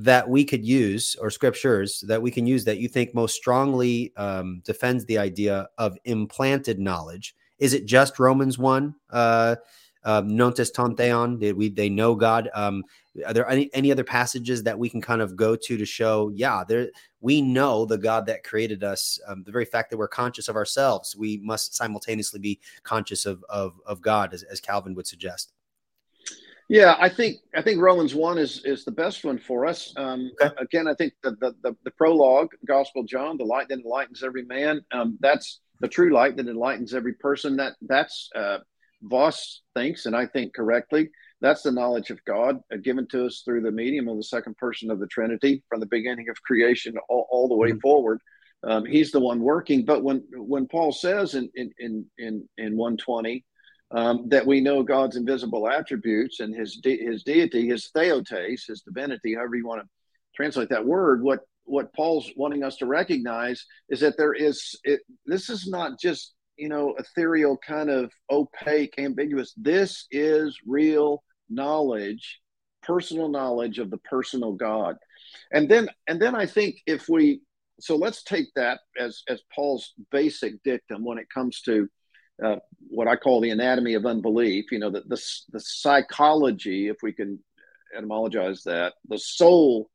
that we could use, or scriptures that we can use, that you think most strongly um, defends the idea of implanted knowledge? Is it just Romans one, uh, uh, nontes ton theon, did we, they know God? Um, are there any, any other passages that we can kind of go to to show, yeah, there, we know the God that created us. Um, the very fact that we're conscious of ourselves, we must simultaneously be conscious of, of, of God, as, as Calvin would suggest. Yeah, I think I think Romans one is, is the best one for us. Um, okay. Again, I think the, the the the prologue, Gospel of John, the light that enlightens every man. Um, that's the true light that enlightens every person. That that's uh, Voss thinks, and I think correctly, that's the knowledge of God uh, given to us through the medium of the second person of the Trinity from the beginning of creation all, all the way mm-hmm. forward. Um, he's the one working. But when when Paul says in in in in, in one twenty. Um, that we know God's invisible attributes and his de- his deity, his theotes, his divinity, however you want to translate that word. What what Paul's wanting us to recognize is that there is it, this is not just, you know, ethereal, kind of opaque, ambiguous. This is real knowledge, personal knowledge of the personal God. And then and then I think if we so let's take that as as Paul's basic dictum when it comes to Uh, what I call the anatomy of unbelief, you know, the, the the psychology, if we can etymologize that, the soul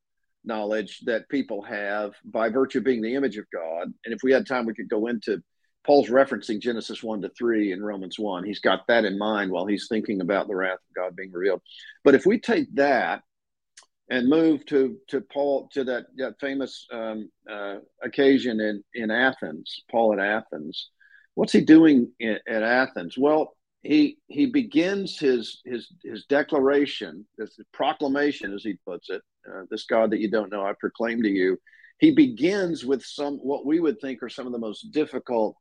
knowledge that people have by virtue of being the image of God. And if we had time, we could go into Paul's referencing Genesis one to three and Romans one. He's got that in mind while he's thinking about the wrath of God being revealed. But if we take that and move to to Paul, to that, that famous um, uh, occasion in, in Athens, Paul at Athens, what's he doing in, at Athens? Well, he he begins his his his declaration, this proclamation, as he puts it, uh, this God that you don't know, I proclaim to you. He begins with some what we would think are some of the most difficult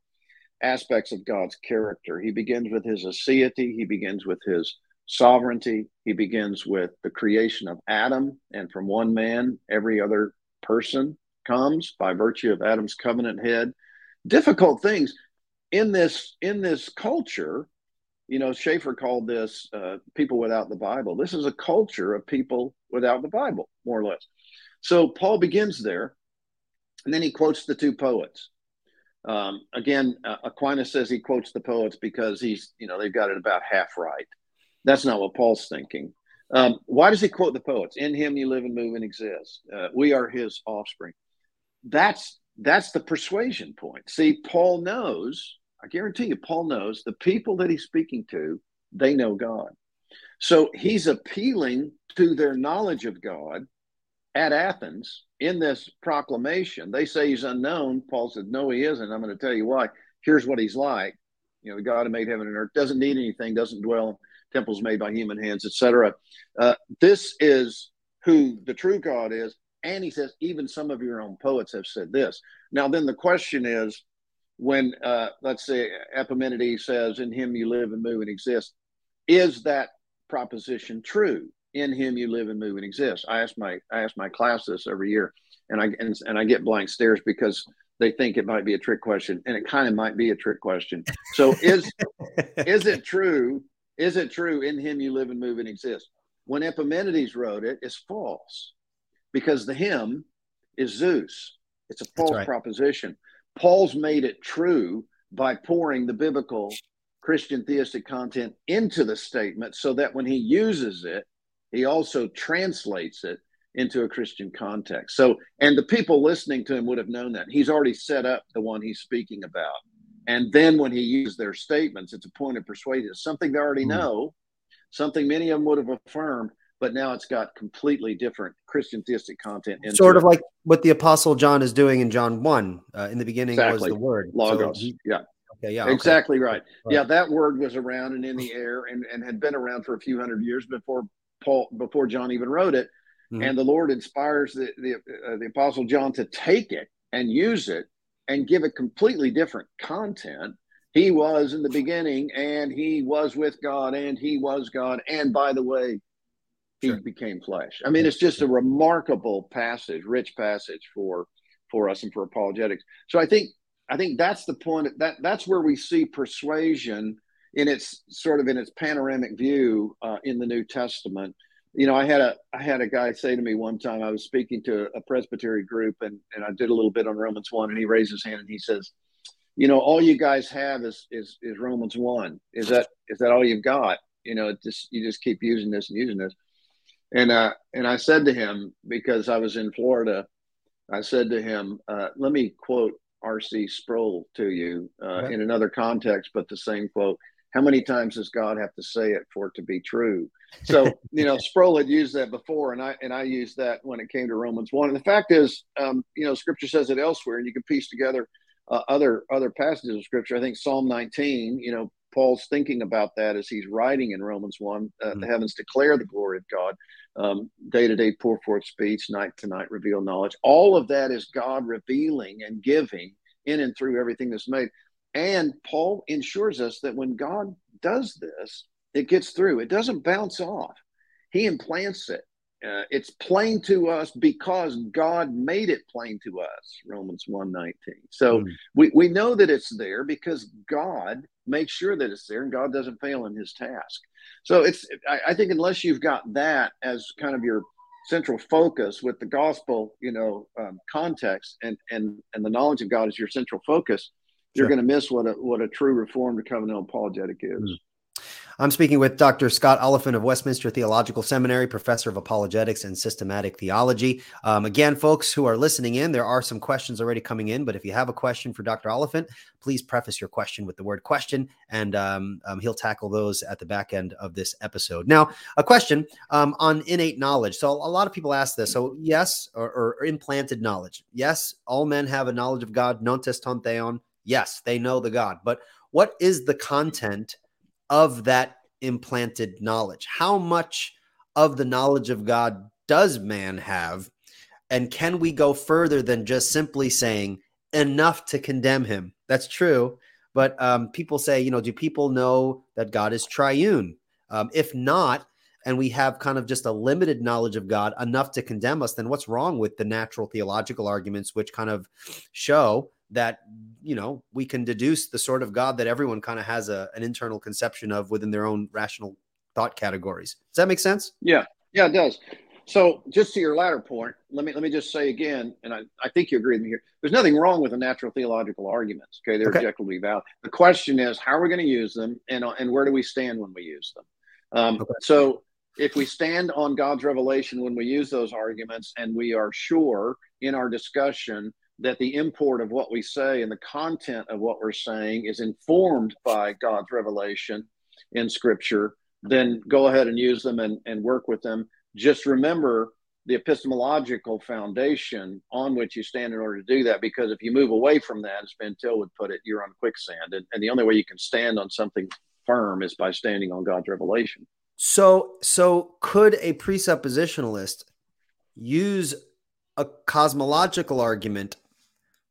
aspects of God's character. He begins with his aseity. He begins with his sovereignty. He begins with the creation of Adam, and from one man, every other person comes by virtue of Adam's covenant head. Difficult things. In this in this culture, you know, Schaeffer called this uh, people without the Bible. This is a culture of people without the Bible, more or less. So Paul begins there, and then he quotes the two poets. Um, again, uh, Aquinas says he quotes the poets because he's, you know, they've got it about half right. That's not what Paul's thinking. Um, why does he quote the poets? In him you live and move and exist. Uh, we are his offspring. That's that's the persuasion point. See, Paul knows, I guarantee you, Paul knows the people that he's speaking to, they know God. So he's appealing to their knowledge of God at Athens in this proclamation. They say he's unknown. Paul said, no, he isn't. I'm going to tell you why. Here's what he's like. You know, the God who made heaven and earth, doesn't need anything, doesn't dwell temples made by human hands, et cetera. Uh, this is who the true God is. And he says, even some of your own poets have said this. Now, then the question is, when, uh, let's say, Epimenides says, in him you live and move and exist, is that proposition true? In him you live and move and exist. I ask my I ask my class this every year, and I, and, and I get blank stares because they think it might be a trick question, and it kind of might be a trick question. So is is it true? Is it true, in him you live and move and exist? When Epimenides wrote it, it's false, because the him is Zeus. It's a false right. proposition. Paul's made it true by pouring the biblical Christian theistic content into the statement so that when he uses it, he also translates it into a Christian context. So, and the people listening to him would have known that. He's already set up the one he's speaking about. And then when he used their statements, it's a point of persuasion. It's something they already know, something many of them would have affirmed, but now it's got completely different Christian theistic content. Sort of it. Like what the Apostle John is doing in John one. Uh, in the beginning exactly. was the word. Logos, so he, yeah. Okay, yeah. Exactly okay. right. right. Yeah, that word was around and in the air and, and had been around for a few hundred years before Paul, before John even wrote it. Mm-hmm. And the Lord inspires the, the, uh, the Apostle John to take it and use it and give a completely different content. He was in the beginning, and he was with God, and he was God. And by the way, he sure. became flesh. I mean, it's just a remarkable passage, rich passage for, for us and for apologetics. So I think, I think that's the point that that's where we see persuasion in its sort of in its panoramic view uh, in the New Testament. You know, I had a I had a guy say to me one time, I was speaking to a Presbytery group, and, and I did a little bit on Romans one, and he raised his hand and he says, you know, all you guys have is is is Romans one. Is that is that all you've got? You know, it just you just keep using this and using this. And uh and I said to him, because I was in Florida, I said to him, uh, let me quote R C Sproul to you uh, okay. in another context, but the same quote. How many times does God have to say it for it to be true? So, you know, Sproul had used that before, and I and I used that when it came to Romans one. And the fact is, um, you know, Scripture says it elsewhere, and you can piece together uh, other other passages of Scripture. I think Psalm nineteen, you know, Paul's thinking about that as he's writing in Romans one. Uh, mm-hmm. The heavens declare the glory of God. Um, day-to-day pour forth speech, night-to-night reveal knowledge. All of that is God revealing and giving in and through everything that's made. And Paul ensures us that when God does this, it gets through. It doesn't bounce off. He implants it. Uh, it's plain to us because God made it plain to us, Romans one nineteen. So mm. we, we know that it's there because God makes sure that it's there, and God doesn't fail in his task. So it's I, I think unless you've got that as kind of your central focus with the gospel, you know, um, context and, and, and the knowledge of God as your central focus, you're sure. going to miss what a what a true Reformed covenantal apologetic is. I'm speaking with Doctor Scott Oliphint of Westminster Theological Seminary, professor of apologetics and systematic theology. Um, again, folks who are listening in, there are some questions already coming in, but if you have a question for Doctor Oliphint, please preface your question with the word question, and um, um, he'll tackle those at the back end of this episode. Now, a question um, on innate knowledge. So a lot of people ask this. So yes, or, or, or implanted knowledge. Yes, all men have a knowledge of God, non tes ton theon. Yes, they know the God, but what is the content of that implanted knowledge? How much of the knowledge of God does man have? And can we go further than just simply saying enough to condemn him? That's true. But um, people say, you know, do people know that God is triune? Um, if not, and we have kind of just a limited knowledge of God enough to condemn us, then what's wrong with the natural theological arguments, which kind of show that, you know, we can deduce the sort of God that everyone kind of has a, an internal conception of within their own rational thought categories. Does that make sense? Yeah, yeah, it does. So just to your latter point, let me let me just say again, and I, I think you agree with me here, there's nothing wrong with the natural theological arguments. Okay, they're okay. objectively valid. The question is, how are we going to use them, and, and where do we stand when we use them? Um, okay. So if we stand on God's revelation when we use those arguments, and we are sure in our discussion that the import of what we say and the content of what we're saying is informed by God's revelation in Scripture, then go ahead and use them and, and work with them. Just remember the epistemological foundation on which you stand in order to do that, because if you move away from that, as Van Til would put it, you're on quicksand. And, and the only way you can stand on something firm is by standing on God's revelation. So, so could a presuppositionalist use a cosmological argument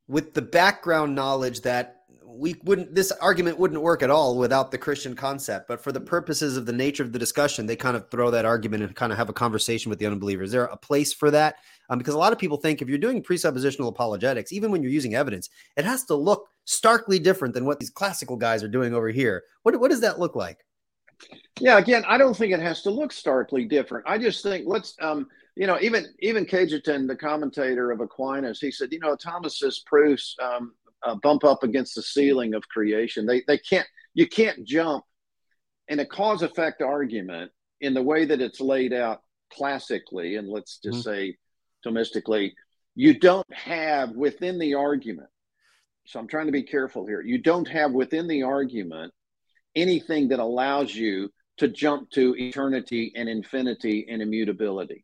with the background knowledge that we wouldn't, this argument wouldn't work at all without the Christian concept, but for the purposes of the nature of the discussion, they kind of throw that argument and kind of have a conversation with the unbeliever? Is there a place for that? Um, because a lot of people think if you're doing presuppositional apologetics, even when you're using evidence, it has to look starkly different than what these classical guys are doing over here. What, what does that look like? Yeah, again, I don't think it has to look starkly different. I just think let's, um, you know, even even Cajetan, the commentator of Aquinas, he said, you know, Thomas's proofs um, uh, bump up against the ceiling of creation. They they can't, you can't jump in a cause-effect argument in the way that it's laid out classically, and let's just mm-hmm. say Thomistically, you don't have within the argument, so I'm trying to be careful here, you don't have within the argument anything that allows you to jump to eternity and infinity and immutability.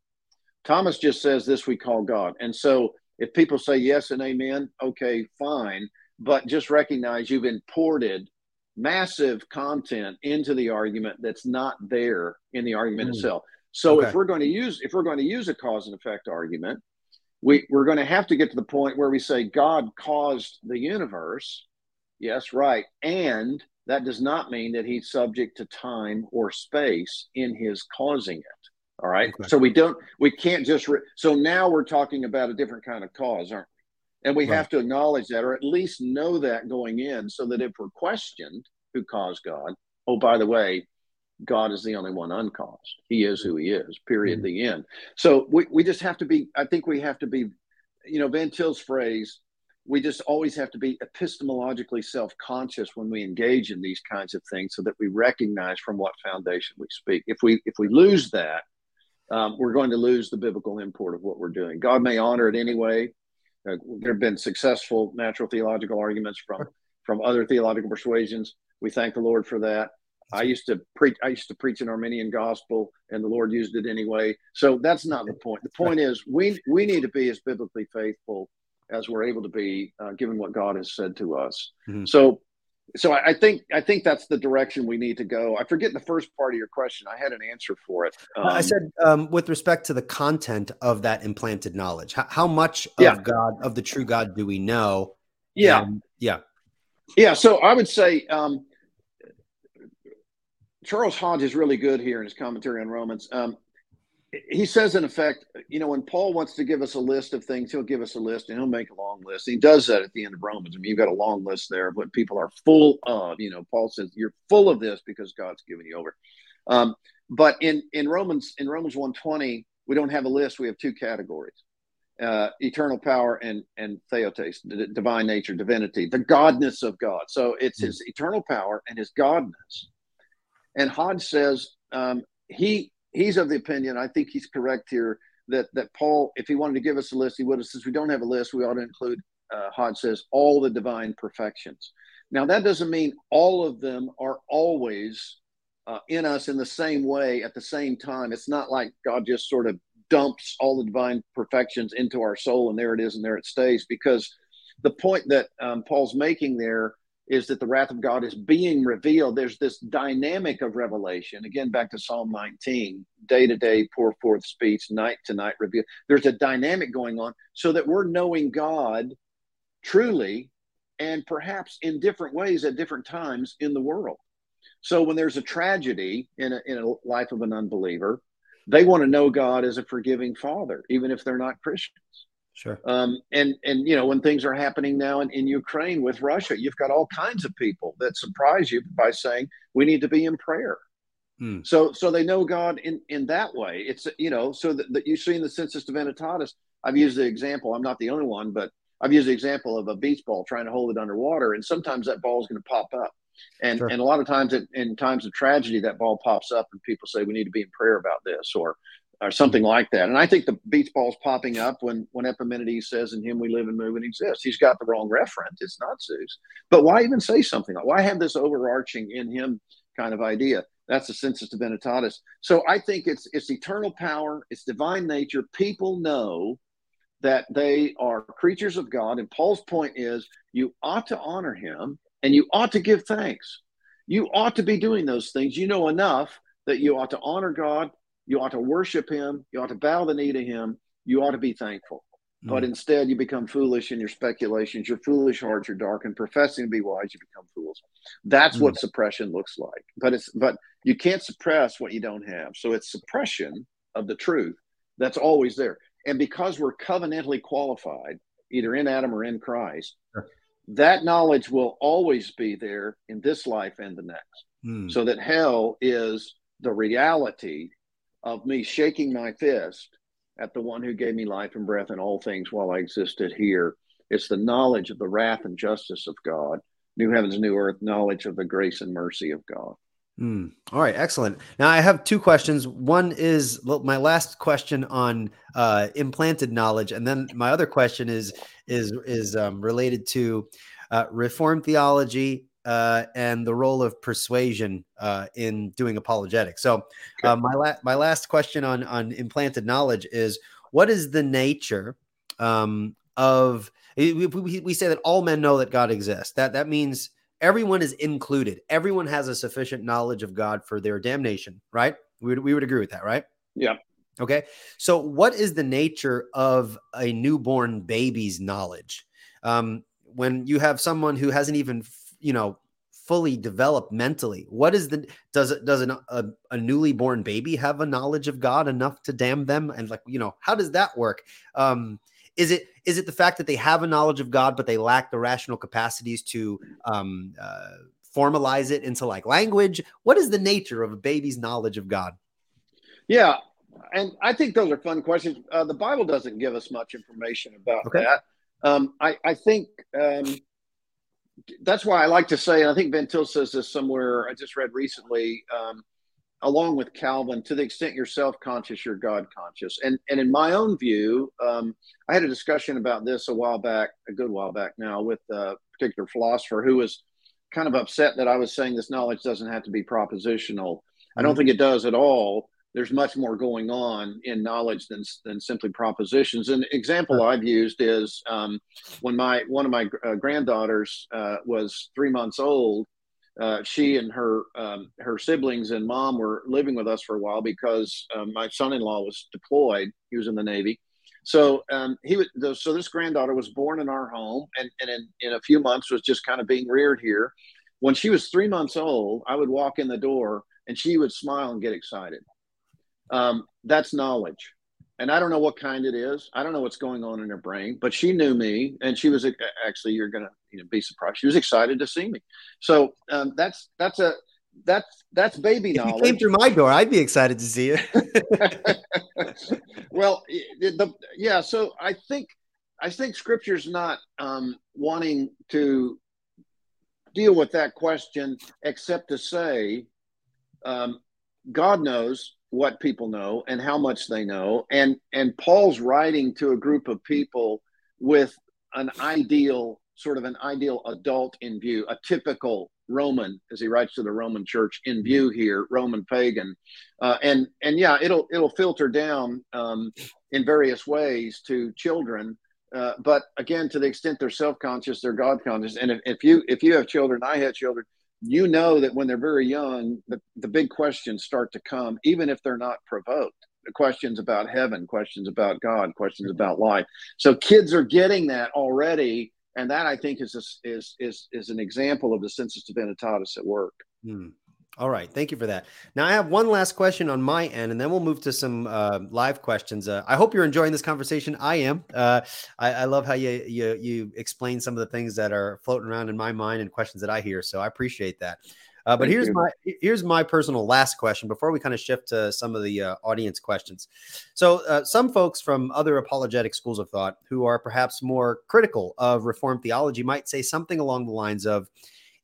Thomas just says this we call God. And so if people say yes and amen, okay, fine. But just recognize you've imported massive content into the argument that's not there in the argument mm. itself. So okay. if we're going to use if we're going to use a cause and effect argument, we, we're going to have to get to the point where we say God caused the universe. Yes, right. And that does not mean that he's subject to time or space in his causing it. All right. Okay. So we don't, we can't just, re- so now we're talking about a different kind of cause, aren't we? And we right. have to acknowledge that, or at least know that going in, so that if we're questioned who caused God, oh, by the way, God is the only one uncaused. He is who he is, period, mm-hmm. the end. So we, we just have to be, I think we have to be, you know, Van Til's phrase, we just always have to be epistemologically self-conscious when we engage in these kinds of things, so that we recognize from what foundation we speak. If we if we lose that, um, we're going to lose the biblical import of what we're doing. God may honor it anyway. Uh, there have been successful natural theological arguments from from other theological persuasions. We thank the Lord for that. I used to preach. I used to preach an Arminian gospel, and the Lord used it anyway. So that's not the point. The point is we we need to be as biblically faithful as we're able to be, uh, given what God has said to us. Mm-hmm. So, so I, I think I think that's the direction we need to go. I forget the first part of your question. I had an answer for it. Um, I said um, with respect to the content of that implanted knowledge, how, how much of yeah. God, of the true God, do we know? Yeah, um, yeah, yeah. So I would say um, Charles Hodge is really good here in his commentary on Romans. Um, He says, in effect, you know, when Paul wants to give us a list of things, he'll give us a list and he'll make a long list. And he does that at the end of Romans. I mean, you've got a long list there of what people are full of. You know, Paul says, you're full of this because God's given you over. Um, but in, in Romans, in Romans one twenty, we don't have a list. We have two categories, uh, eternal power and, and theotes, d- divine nature, divinity, the godness of God. So it's his eternal power and his godness. And Hodge says um, he... He's of the opinion, I think he's correct here, that that Paul, if he wanted to give us a list, he would have. Since we don't have a list, we ought to include, uh, Hodge says, all the divine perfections. Now, that doesn't mean all of them are always uh, in us in the same way at the same time. It's not like God just sort of dumps all the divine perfections into our soul and there it is and there it stays, because the point that um, Paul's making there is that the wrath of God is being revealed. There's this dynamic of revelation. Again, back to Psalm nineteen, day to day, pour forth speech, night to night reveal. There's a dynamic going on so that we're knowing God truly and perhaps in different ways at different times in the world. So when there's a tragedy in a, in a life of an unbeliever, they want to know God as a forgiving father, even if they're not Christians. Sure. Um, and, and, you know, when things are happening now in, in Ukraine with Russia, you've got all kinds of people that surprise you by saying, we need to be in prayer. Mm. So, so they know God in, in that way. It's, you know, so that, that you see in the Census Divinitatis, I've used the example, I'm not the only one, but I've used the example of a beach ball trying to hold it underwater. And sometimes that ball is going to pop up. And, sure. and a lot of times it, in times of tragedy, that ball pops up and people say, we need to be in prayer about this or, or something like that. And I think the beach ball's popping up when, when Epimenides says in him we live and move and exist. He's got the wrong reference. It's not Zeus. But why even say something like, why have this overarching in him kind of idea? That's the Sensus Divinitatis. So I think it's it's eternal power, it's divine nature. People know that they are creatures of God. And Paul's point is you ought to honor him and you ought to give thanks. You ought to be doing those things. You know enough that you ought to honor God. You ought to worship him. You ought to bow the knee to him. You ought to be thankful. Mm. But instead you become foolish in your speculations. Your foolish hearts are darkened. Professing to be wise, you become fools. That's mm. what suppression looks like. But it's but you can't suppress what you don't have. So it's suppression of the truth that's always there. And because we're covenantally qualified, either in Adam or in Christ, sure. that knowledge will always be there in this life and the next. Mm. So that hell is the reality of me shaking my fist at the one who gave me life and breath and all things while I existed here. It's the knowledge of the wrath and justice of God, new heavens, new earth, knowledge of the grace and mercy of God. Mm. All right. Excellent. Now I have two questions. One is my last question on uh, implanted knowledge. And then my other question is, is, is um, related to uh, Reformed theology uh, and the role of persuasion uh, in doing apologetics. So uh, my, la- my last question on, on implanted knowledge is what is the nature um, of, we, we, we say that all men know that God exists. That, that means everyone is included. Everyone has a sufficient knowledge of God for their damnation, right? We would, we would agree with that, right? Yeah. Okay. So what is the nature of a newborn baby's knowledge? Um, when you have someone who hasn't even, you know, fully developed mentally, what is the, does it, does an, a, a newly born baby have a knowledge of God enough to damn them? And like, you know, how does that work? Um, Is it is it the fact that they have a knowledge of God, but they lack the rational capacities to um, uh, formalize it into like language? What is the nature of a baby's knowledge of God? Yeah, and I think those are fun questions. Uh, the Bible doesn't give us much information about okay. that. Um, I, I think um, that's why I like to say, and I think Van Til says this somewhere I just read recently, um, along with Calvin, to the extent you're self-conscious, you're God-conscious. And and in my own view, um, I had a discussion about this a while back, a good while back now, with a particular philosopher who was kind of upset that I was saying this knowledge doesn't have to be propositional. I don't think it does at all. There's much more going on in knowledge than than simply propositions. An example I've used is um, when my one of my uh, granddaughters uh, was three months old, Uh, she and her um, her siblings and mom were living with us for a while because um, my son-in-law was deployed. He was in the Navy. So um, he was, so this granddaughter was born in our home and, and in, in a few months was just kind of being reared here. When she was three months old, I would walk in the door and she would smile and get excited. Um, that's knowledge. And I don't know what kind it is. I don't know what's going on in her brain, but she knew me, and she was actually, you're going to you know, be surprised. She was excited to see me. So um, that's that's a that's that's baby if knowledge. If you came through my door, I'd be excited to see you. Well, the, yeah. So I think I think Scripture's not um, wanting to deal with that question, except to say um, God knows what people know and how much they know. And, and Paul's writing to a group of people with an ideal, sort of an ideal adult in view, a typical Roman, as he writes to the Roman church in view here, Roman pagan. Uh, and, and yeah, it'll, it'll filter down um, in various ways to children. Uh, but again, to the extent they're self-conscious, they're God-conscious. And if, if you, if you have children, I had children, you know that when they're very young, the, the big questions start to come, even if they're not provoked. The questions about heaven, questions about God, questions about life. So kids are getting that already. And that, I think, is a, is is is an example of the Sensus Divinitatis at work. Hmm. All right. Thank you for that. Now, I have one last question on my end, and then we'll move to some uh, live questions. Uh, I hope you're enjoying this conversation. I am. Uh, I, I love how you, you you explain some of the things that are floating around in my mind and questions that I hear. So I appreciate that. Uh, but Thank here's you. my here's my personal last question before we kind of shift to some of the uh, audience questions. So uh, some folks from other apologetic schools of thought who are perhaps more critical of Reformed theology might say something along the lines of,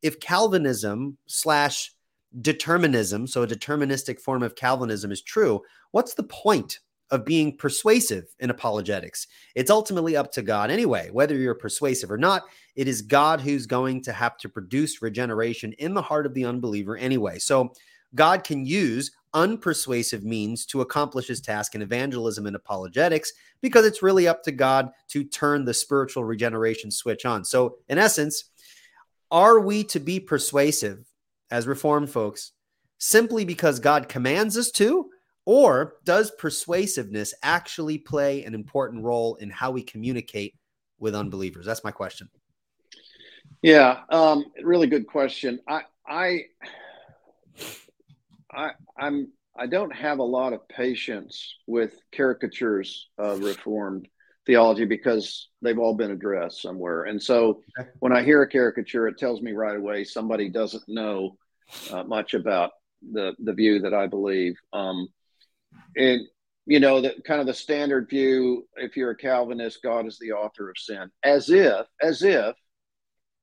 if Calvinism slash determinism, so a deterministic form of Calvinism, is true, what's the point of being persuasive in apologetics? It's ultimately up to God anyway, whether you're persuasive or not. It is God who's going to have to produce regeneration in the heart of the unbeliever anyway. So God can use unpersuasive means to accomplish his task in evangelism and apologetics, because it's really up to God to turn the spiritual regeneration switch on. So in essence, are we to be persuasive as Reformed folks simply because God commands us to? Or does persuasiveness actually play an important role in how we communicate with unbelievers? That's my question. Yeah, um, really good question. I, I, I, I'm, I don't have a lot of patience with caricatures of Reformed theology, because they've all been addressed somewhere. And so when I hear a caricature, it tells me right away somebody doesn't know uh, much about the the view that I believe. Um, and, you know, the kind of the standard view, if you're a Calvinist, God is the author of sin, as if, as if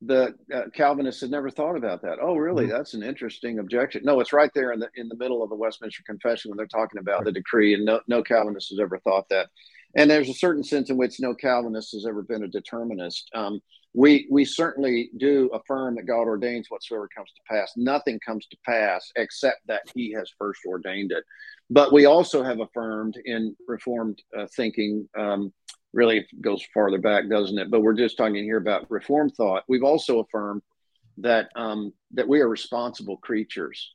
the uh, Calvinists had never thought about that. Oh, really? Mm-hmm. That's an interesting objection. No, it's right there in the in the middle of the Westminster Confession when they're talking about the decree, and no, no Calvinist has ever thought that. And there's a certain sense in which no Calvinist has ever been a determinist. Um, we we certainly do affirm that God ordains whatsoever comes to pass. Nothing comes to pass except that he has first ordained it. But we also have affirmed in Reformed uh, thinking, um, really it goes farther back, doesn't it? But we're just talking here about Reformed thought. We've also affirmed that, um, that we are responsible creatures.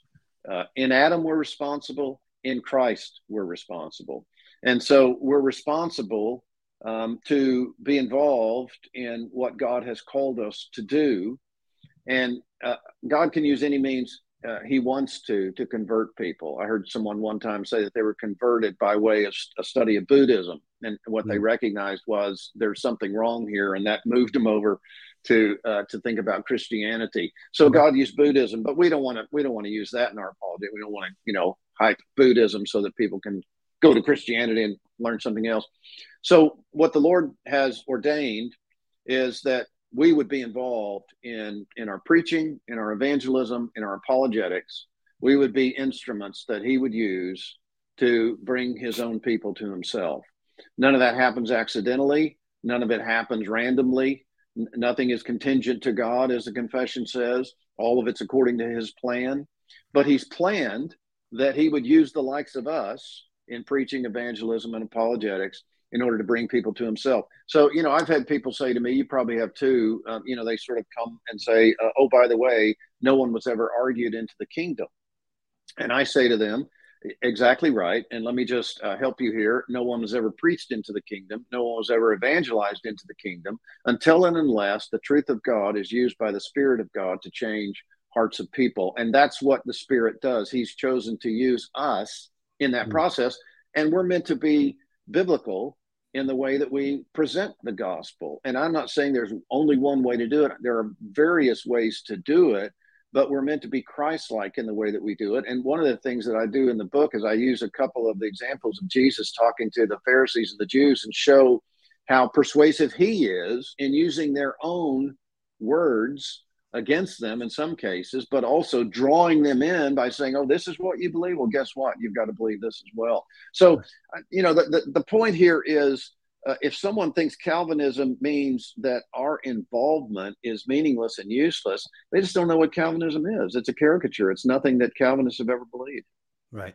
Uh, in Adam, we're responsible. In Christ, we're responsible. And so we're responsible um, to be involved in what God has called us to do. And uh, God can use any means uh, he wants to, to convert people. I heard someone one time say that they were converted by way of a study of Buddhism. And what mm-hmm. they recognized was there's something wrong here. And that moved them over to uh, to think about Christianity. So okay. God used Buddhism, but we don't want to we don't want to use that in our apology. We don't want to, you know, hype Buddhism so that people can go to Christianity and learn something else. So what the Lord has ordained is that we would be involved in, in our preaching, in our evangelism, in our apologetics. We would be instruments that he would use to bring his own people to himself. None of that happens accidentally. None of it happens randomly. N- nothing is contingent to God, as the confession says. All of it's according to his plan. But he's planned that he would use the likes of us in preaching, evangelism, and apologetics in order to bring people to himself. So, you know, I've had people say to me, you probably have too, um, you know, they sort of come and say, uh, oh, by the way, no one was ever argued into the kingdom. And I say to them, exactly right. And let me just uh, help you here. No one was ever preached into the kingdom. No one was ever evangelized into the kingdom until and unless the truth of God is used by the Spirit of God to change hearts of people. And that's what the Spirit does. He's chosen to use us in that process, and we're meant to be biblical in the way that we present the gospel. And I'm not saying there's only one way to do it. There are various ways to do it, but we're meant to be Christ-like in the way that we do it. And one of the things that I do in the book is I use a couple of the examples of Jesus talking to the Pharisees and the Jews and show how persuasive he is in using their own words against them in some cases, but also drawing them in by saying, oh, this is what you believe. Well, guess what? You've got to believe this as well. So, you know, the, the, the point here is uh, if someone thinks Calvinism means that our involvement is meaningless and useless, they just don't know what Calvinism is. It's a caricature. It's nothing that Calvinists have ever believed. Right.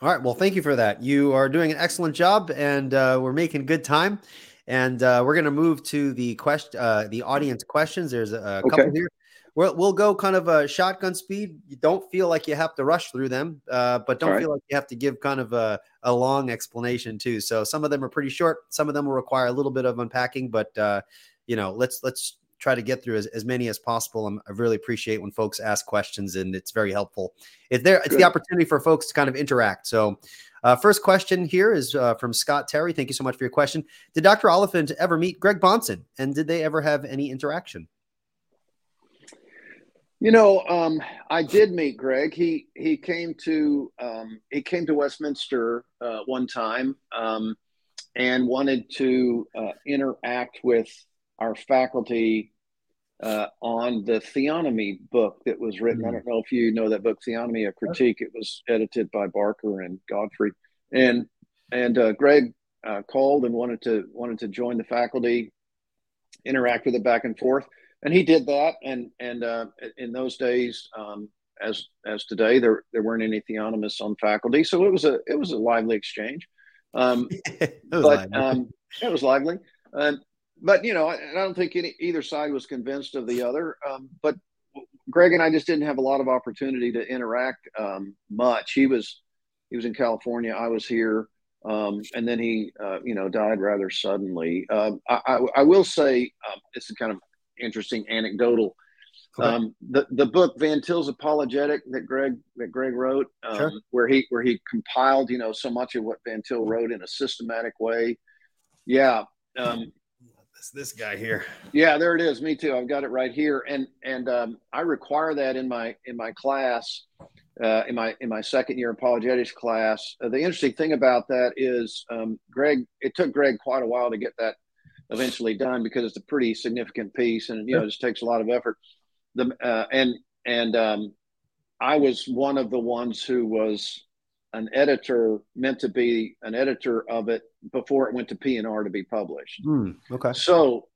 All right. Well, thank you for that. You are doing an excellent job, and uh, we're making good time. And uh, we're going to move to the quest- uh, the audience questions. There's a, a couple okay. here. We'll, we'll go kind of a shotgun speed. You don't feel like you have to rush through them, uh, but don't All right. feel like you have to give kind of a, a long explanation too. So some of them are pretty short. Some of them will require a little bit of unpacking, but uh, you know, let's, let's try to get through as, as many as possible. I'm, I really appreciate when folks ask questions, and it's very helpful. It's there. It's Good. The opportunity for folks to kind of interact. So uh, first question here is uh, from Scott Terry. Thank you so much for your question. Did Doctor Oliphint ever meet Greg Bonson, and did they ever have any interaction? You know, um, I did meet Greg. He he came to um, he came to Westminster uh, one time um, and wanted to uh, interact with our faculty uh, on the theonomy book that was written. I don't know if you know that book, Theonomy, a Critique. It was edited by Barker and Godfrey, and and uh, Greg uh, called and wanted to wanted to join the faculty, interact with it back and forth. And he did that, and and uh, in those days, um, as as today, there there weren't any theonomists on faculty, so it was a it was a lively exchange. Um, it was but lively. Um, it was lively, uh, but you know, I, I don't think any either side was convinced of the other. Um, but Greg and I just didn't have a lot of opportunity to interact um, much. He was he was in California, I was here, um, and then he uh, you know died rather suddenly. Um, I, I, I will say um, this is kind of interesting anecdotal. Cool. Um, the the book Van Til's Apologetic that Greg that Greg wrote, um, sure. where he where he compiled you know so much of what Van Til wrote in a systematic way. Yeah, um, this this guy here. Yeah, there it is. Me too. I've got it right here, and and um, I require that in my in my class, uh, in my in my second year apologetics class. Uh, the interesting thing about that is, um, Greg. It took Greg quite a while to get that eventually done, because it's a pretty significant piece, and you know it just takes a lot of effort. The uh, and and um, I was one of the ones who was an editor, meant to be an editor of it before it went to P and R to be published. Mm, okay. So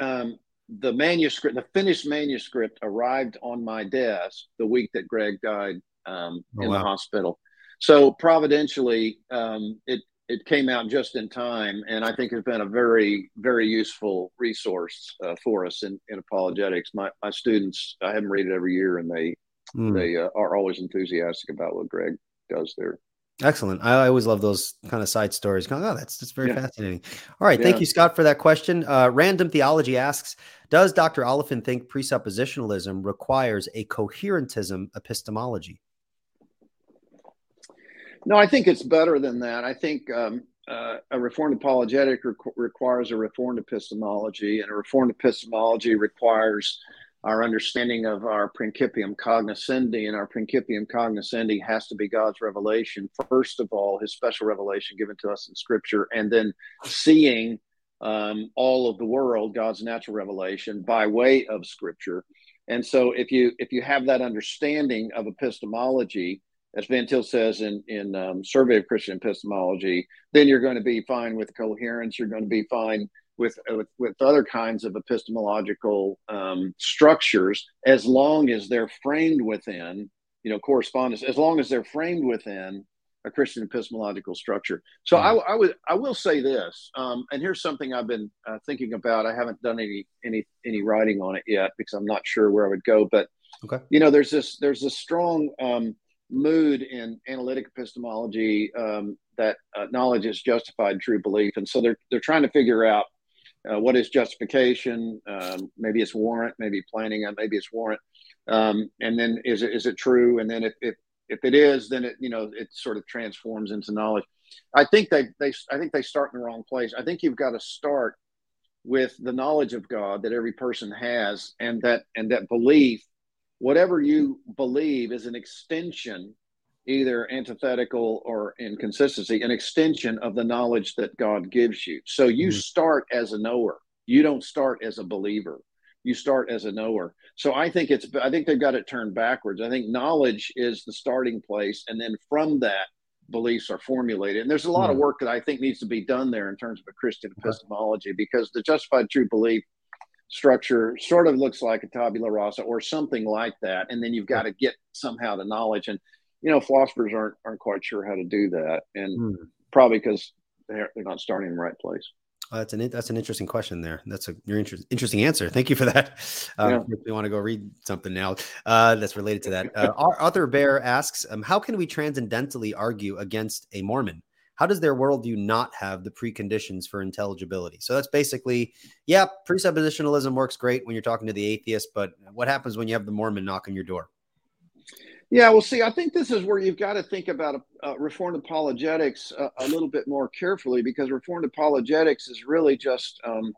um, the manuscript, the finished manuscript, arrived on my desk the week that Greg died um, oh, in wow. the hospital. So providentially, um, it. It came out just in time, and I think it's been a very, very useful resource uh, for us in, in apologetics. My my students, I have them read it every year, and they mm. they uh, are always enthusiastic about what Greg does there. Excellent. I always love those kind of side stories. Oh, that's that's very yeah. fascinating. All right, yeah. Thank you, Scott, for that question. Uh, Random Theology asks, does Doctor Oliphint think presuppositionalism requires a coherentism epistemology? No, I think it's better than that. I think um, uh, a reformed apologetic re- requires a reformed epistemology, and a reformed epistemology requires our understanding of our principium cognoscendi, and our principium cognoscendi has to be God's revelation. First of all, his special revelation given to us in Scripture, and then seeing um, all of the world, God's natural revelation, by way of Scripture. And so if you if you have that understanding of epistemology, as Van Til says in, in um, Survey of Christian Epistemology, then you're going to be fine with coherence. You're going to be fine with with, with other kinds of epistemological um, structures, as long as they're framed within, you know, correspondence, as long as they're framed within a Christian epistemological structure. So mm-hmm. I, I, would, I will say this, um, and here's something I've been uh, thinking about. I haven't done any, any, any writing on it yet, because I'm not sure where I would go. But, okay. you know, there's this, there's this strong... Um, mood in analytic epistemology um, that uh, knowledge is justified true belief, and so they're they're trying to figure out uh, what is justification. Um, maybe it's warrant, maybe planning, maybe it's warrant, um, and then is it is it true? And then if if if it is, then it you know it sort of transforms into knowledge. I think they they I think they start in the wrong place. I think you've got to start with the knowledge of God that every person has, and that and that belief. Whatever you believe is an extension, either antithetical or inconsistency, an extension of the knowledge that God gives you. So you mm-hmm. start as a knower. You don't start as a believer. You start as a knower. So I think it's, I think they've got it turned backwards. I think knowledge is the starting place. And then from that, beliefs are formulated. And there's a lot mm-hmm. of work that I think needs to be done there in terms of a Christian epistemology, because the justified true belief structure sort of looks like a tabula rasa or something like that, and then you've got to get somehow to knowledge, and you know philosophers aren't aren't quite sure how to do that, and mm. probably because they're, they're not starting in the right place. Oh, that's an that's an interesting question there. That's a your inter- interesting answer. Thank you for that. Um, yeah. If you want to go read something now uh, that's related to that, uh, Arthur Bear asks, um, how can we transcendentally argue against a Mormon? How does their worldview not have the preconditions for intelligibility? So that's basically, yeah, presuppositionalism works great when you're talking to the atheist, but what happens when you have the Mormon knock on your door? Yeah, well, see, I think this is where you've got to think about uh, Reformed apologetics a, a little bit more carefully, because Reformed apologetics is really just um,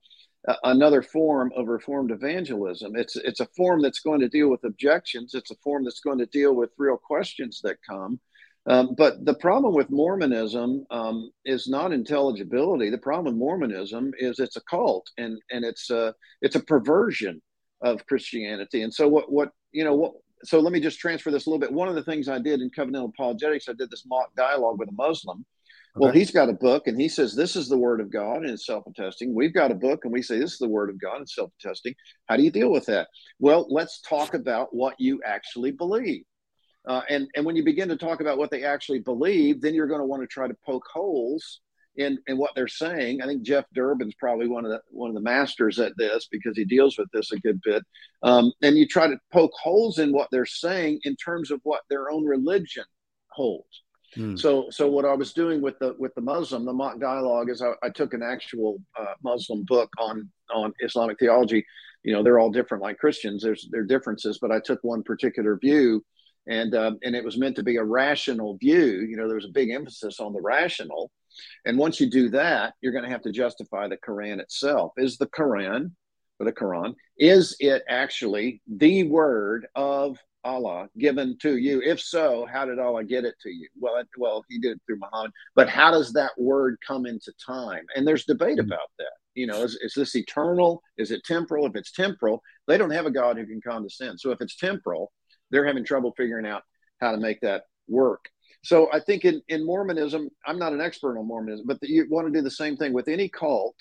uh, another form of Reformed evangelism. It's, it's a form that's going to deal with objections. It's a form that's going to deal with real questions that come. Um, but the problem with Mormonism um, is not intelligibility. The problem with Mormonism is it's a cult, and and it's a it's a perversion of Christianity. And so what what you know what so let me just transfer this a little bit. One of the things I did in Covenantal Apologetics, I did this mock dialogue with a Muslim. Okay. Well, he's got a book, and he says this is the Word of God, and it's self-attesting. We've got a book, and we say this is the Word of God, and it's self-attesting. How do you deal with that? Well, let's talk about what you actually believe. Uh, and, and when you begin to talk about what they actually believe, then you're going to want to try to poke holes in, in what they're saying. I think Jeff Durbin's probably one of the one of the masters at this, because he deals with this a good bit. Um, and you try to poke holes in what they're saying in terms of what their own religion holds. Hmm. So, so what I was doing with the with the Muslim, the mock dialogue, is I, I took an actual uh, Muslim book on on Islamic theology. You know, they're all different, like Christians. There's their differences, but I took one particular view. And um, and it was meant to be a rational view. You know, there was a big emphasis on the rational. And once you do that, you're going to have to justify the Quran itself. Is the Quran, or the Quran, is it actually the word of Allah given to you? If so, how did Allah get it to you? Well, it, well, he did it through Muhammad. But how does that word come into time? And there's debate about that. You know, is, is this eternal? Is it temporal? If it's temporal, they don't have a God who can condescend. So if it's temporal, they're having trouble figuring out how to make that work. So I think in, in Mormonism, I'm not an expert on Mormonism, but the, you want to do the same thing with any cult.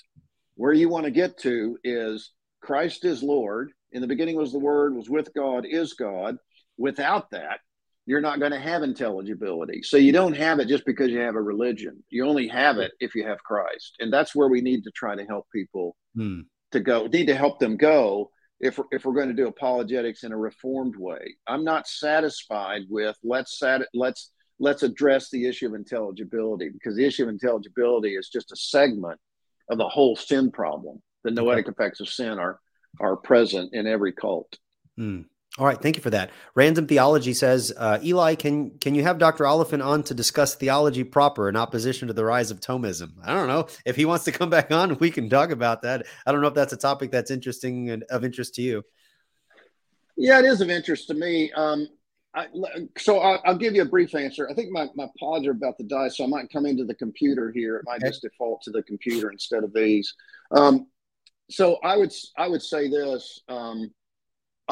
Where you want to get to is Christ is Lord. In the beginning was the Word, was with God, is God. Without that, you're not going to have intelligibility. So you don't have it just because you have a religion. You only have it if you have Christ. And that's where we need to try to help people hmm. to go, need to help them go. If we're, if we're going to do apologetics in a reformed way, I'm not satisfied with let's sat, let's let's address the issue of intelligibility, because the issue of intelligibility is just a segment of the whole sin problem. The noetic effects of sin are are present in every cult. Mm. All right, thank you for that. Random Theology says, uh, Eli, can can you have Doctor Oliphint on to discuss theology proper in opposition to the rise of Thomism? I don't know. If he wants to come back on, we can talk about that. I don't know if that's a topic that's interesting and of interest to you. Yeah, it is of interest to me. Um, I, so I, I'll give you a brief answer. I think my, my pods are about to die, so I might come into the computer here. It might okay. just default to the computer instead of these. Um, so I would, I would say this. Um,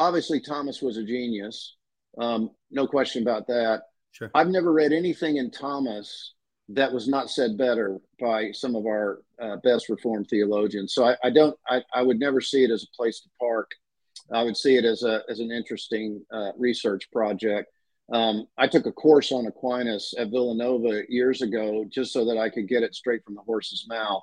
Obviously, Thomas was a genius. Um, no question about that. Sure. I've never read anything in Thomas that was not said better by some of our uh, best Reformed theologians. So I, I don't. I, I would never see it as a place to park. I would see it as a as an interesting uh, research project. Um, I took a course on Aquinas at Villanova years ago, just so that I could get it straight from the horse's mouth.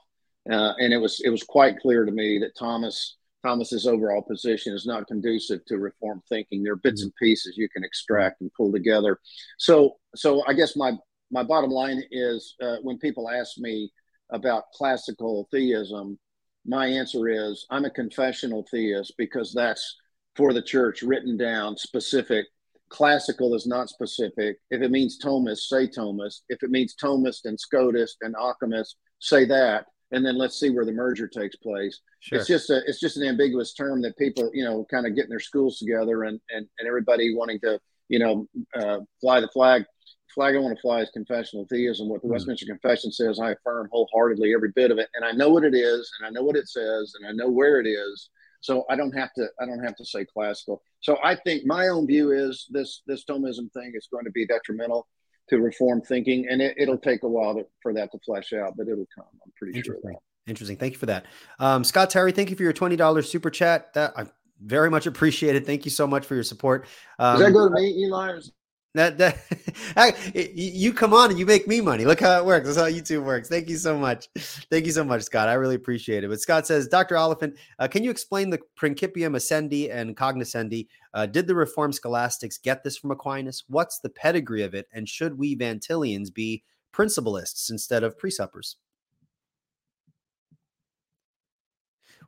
Uh, and it was it was quite clear to me that Thomas. Thomas's overall position is not conducive to reform thinking. There are bits and pieces you can extract and pull together. So, so I guess my, my bottom line is uh, when people ask me about classical theism, my answer is I'm a confessional theist, because that's for the church written down specific. Classical is not specific. If it means Thomist, say Thomist. If it means Thomist and Scotist and Occamist, say that. And then let's see where the merger takes place. Sure. It's just a, it's just an ambiguous term that people, you know, kind of getting their schools together and, and, and everybody wanting to, you know, uh, fly the flag. The flag I want to fly is confessional theism. What the mm. Westminster Confession says, I affirm wholeheartedly every bit of it. And I know what it is, and I know what it says, and I know where it is. So I don't have to, I don't have to say classical. So I think my own view is this, this Thomism thing is going to be detrimental to reform thinking, and it, it'll take a while to, for that to flesh out, but it'll come. I'm pretty sure of that. Interesting. Thank you for that. Um, Scott Terry, thank you for your twenty dollars super chat. That I very much appreciate it. Thank you so much for your support. Um, Does that go to me, Eli? That, that I, you come on and you make me money. Look how it works. That's how YouTube works. Thank you so much. Thank you so much, Scott. I really appreciate it. But Scott says, Doctor Oliphint, uh, can you explain the principium ascendi and cognoscendi? Uh, did the Reformed scholastics get this from Aquinas? What's the pedigree of it? And should we Van Tilians be principalists instead of presuppers?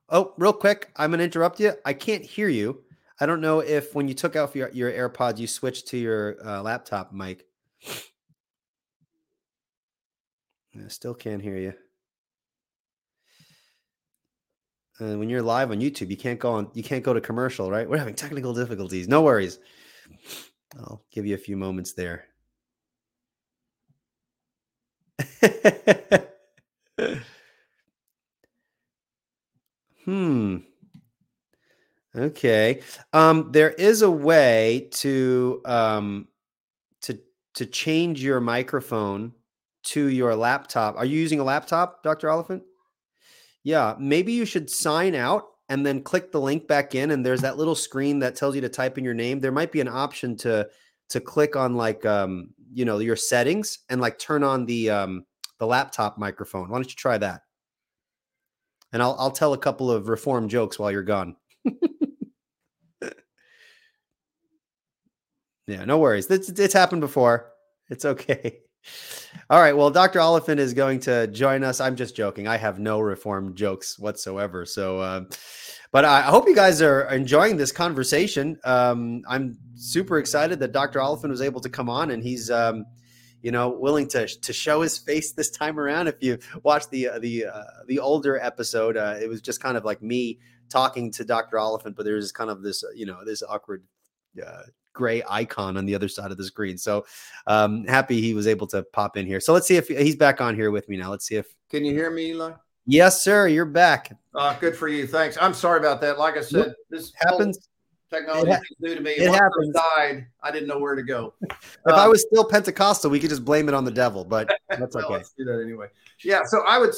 Oh, real quick. I'm going to interrupt you. I can't hear you. I don't know if when you took off your, your AirPods, you switched to your uh, laptop mic. I still can't hear you. Uh, when you're live on YouTube, you can't go on. You can't go to commercial, right? We're having technical difficulties. No worries. I'll give you a few moments there. hmm. Okay. Um, there is a way to um, to to change your microphone to your laptop. Are you using a laptop, Doctor Oliphint? Yeah, maybe you should sign out and then click the link back in. And there's that little screen that tells you to type in your name. There might be an option to to click on like um, you know, your settings and like turn on the um, the laptop microphone. Why don't you try that? And I'll I'll tell a couple of reform jokes while you're gone. Yeah, no worries. It's, it's happened before. It's okay. All right. Well, Doctor Oliphint is going to join us. I'm just joking. I have no reform jokes whatsoever. So, uh, but I hope you guys are enjoying this conversation. Um, I'm super excited that Doctor Oliphint was able to come on, and he's, um, you know, willing to to show his face this time around. If you watch the uh, the uh, the older episode, uh, it was just kind of like me talking to Doctor Oliphint, but there's kind of this, you know, this awkward. Uh, gray icon on the other side of the screen. So um happy he was able to pop in here. So let's see if he's back on here with me now. Let's see if can you hear me, Eli? Yes, sir. You're back. Uh, good for you. Thanks. I'm sorry about that. Like I said, this happens. Technology is new to me. It happens. Died, I didn't know where to go. If um, I was still Pentecostal, we could just blame it on the devil, but that's okay. Let's do that anyway. Yeah. So I would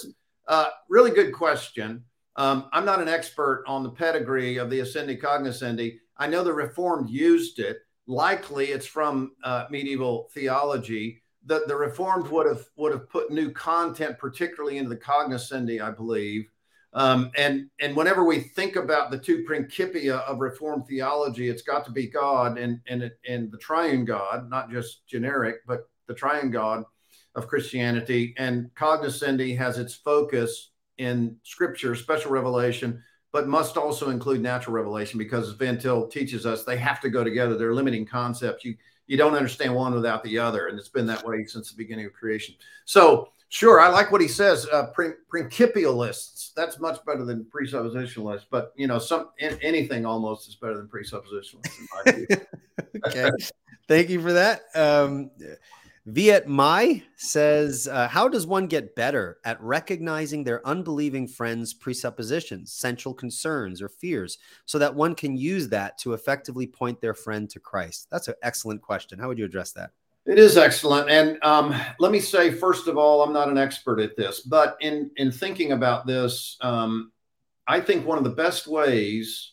uh really good question. Um, I'm not an expert on the pedigree of the ascendi cognoscendi. I know the Reformed used it. Likely it's from uh, medieval theology. The, the Reformed would have would have put new content, particularly into the cognoscendi, I believe. Um, and, and whenever we think about the two principia of Reformed theology, it's got to be God and, and, and the triune God, not just generic, but the triune God of Christianity. And cognoscendi has its focus in Scripture, special revelation, but must also include natural revelation, because as Van Til teaches us, they have to go together. They're limiting concepts. You you don't understand one without the other, and it's been that way since the beginning of creation. So, sure, I like what he says. Uh, principialists, that's much better than presuppositionalists, but you know, some in, anything almost is better than presuppositionalists, in my view. Okay, thank you for that. Um, Viet Mai says, uh, how does one get better at recognizing their unbelieving friends' presuppositions, central concerns, or fears, so that one can use that to effectively point their friend to Christ? That's an excellent question. How would you address that? It is excellent. And um, let me say, first of all, I'm not an expert at this, but in, in thinking about this, um, I think one of the best ways,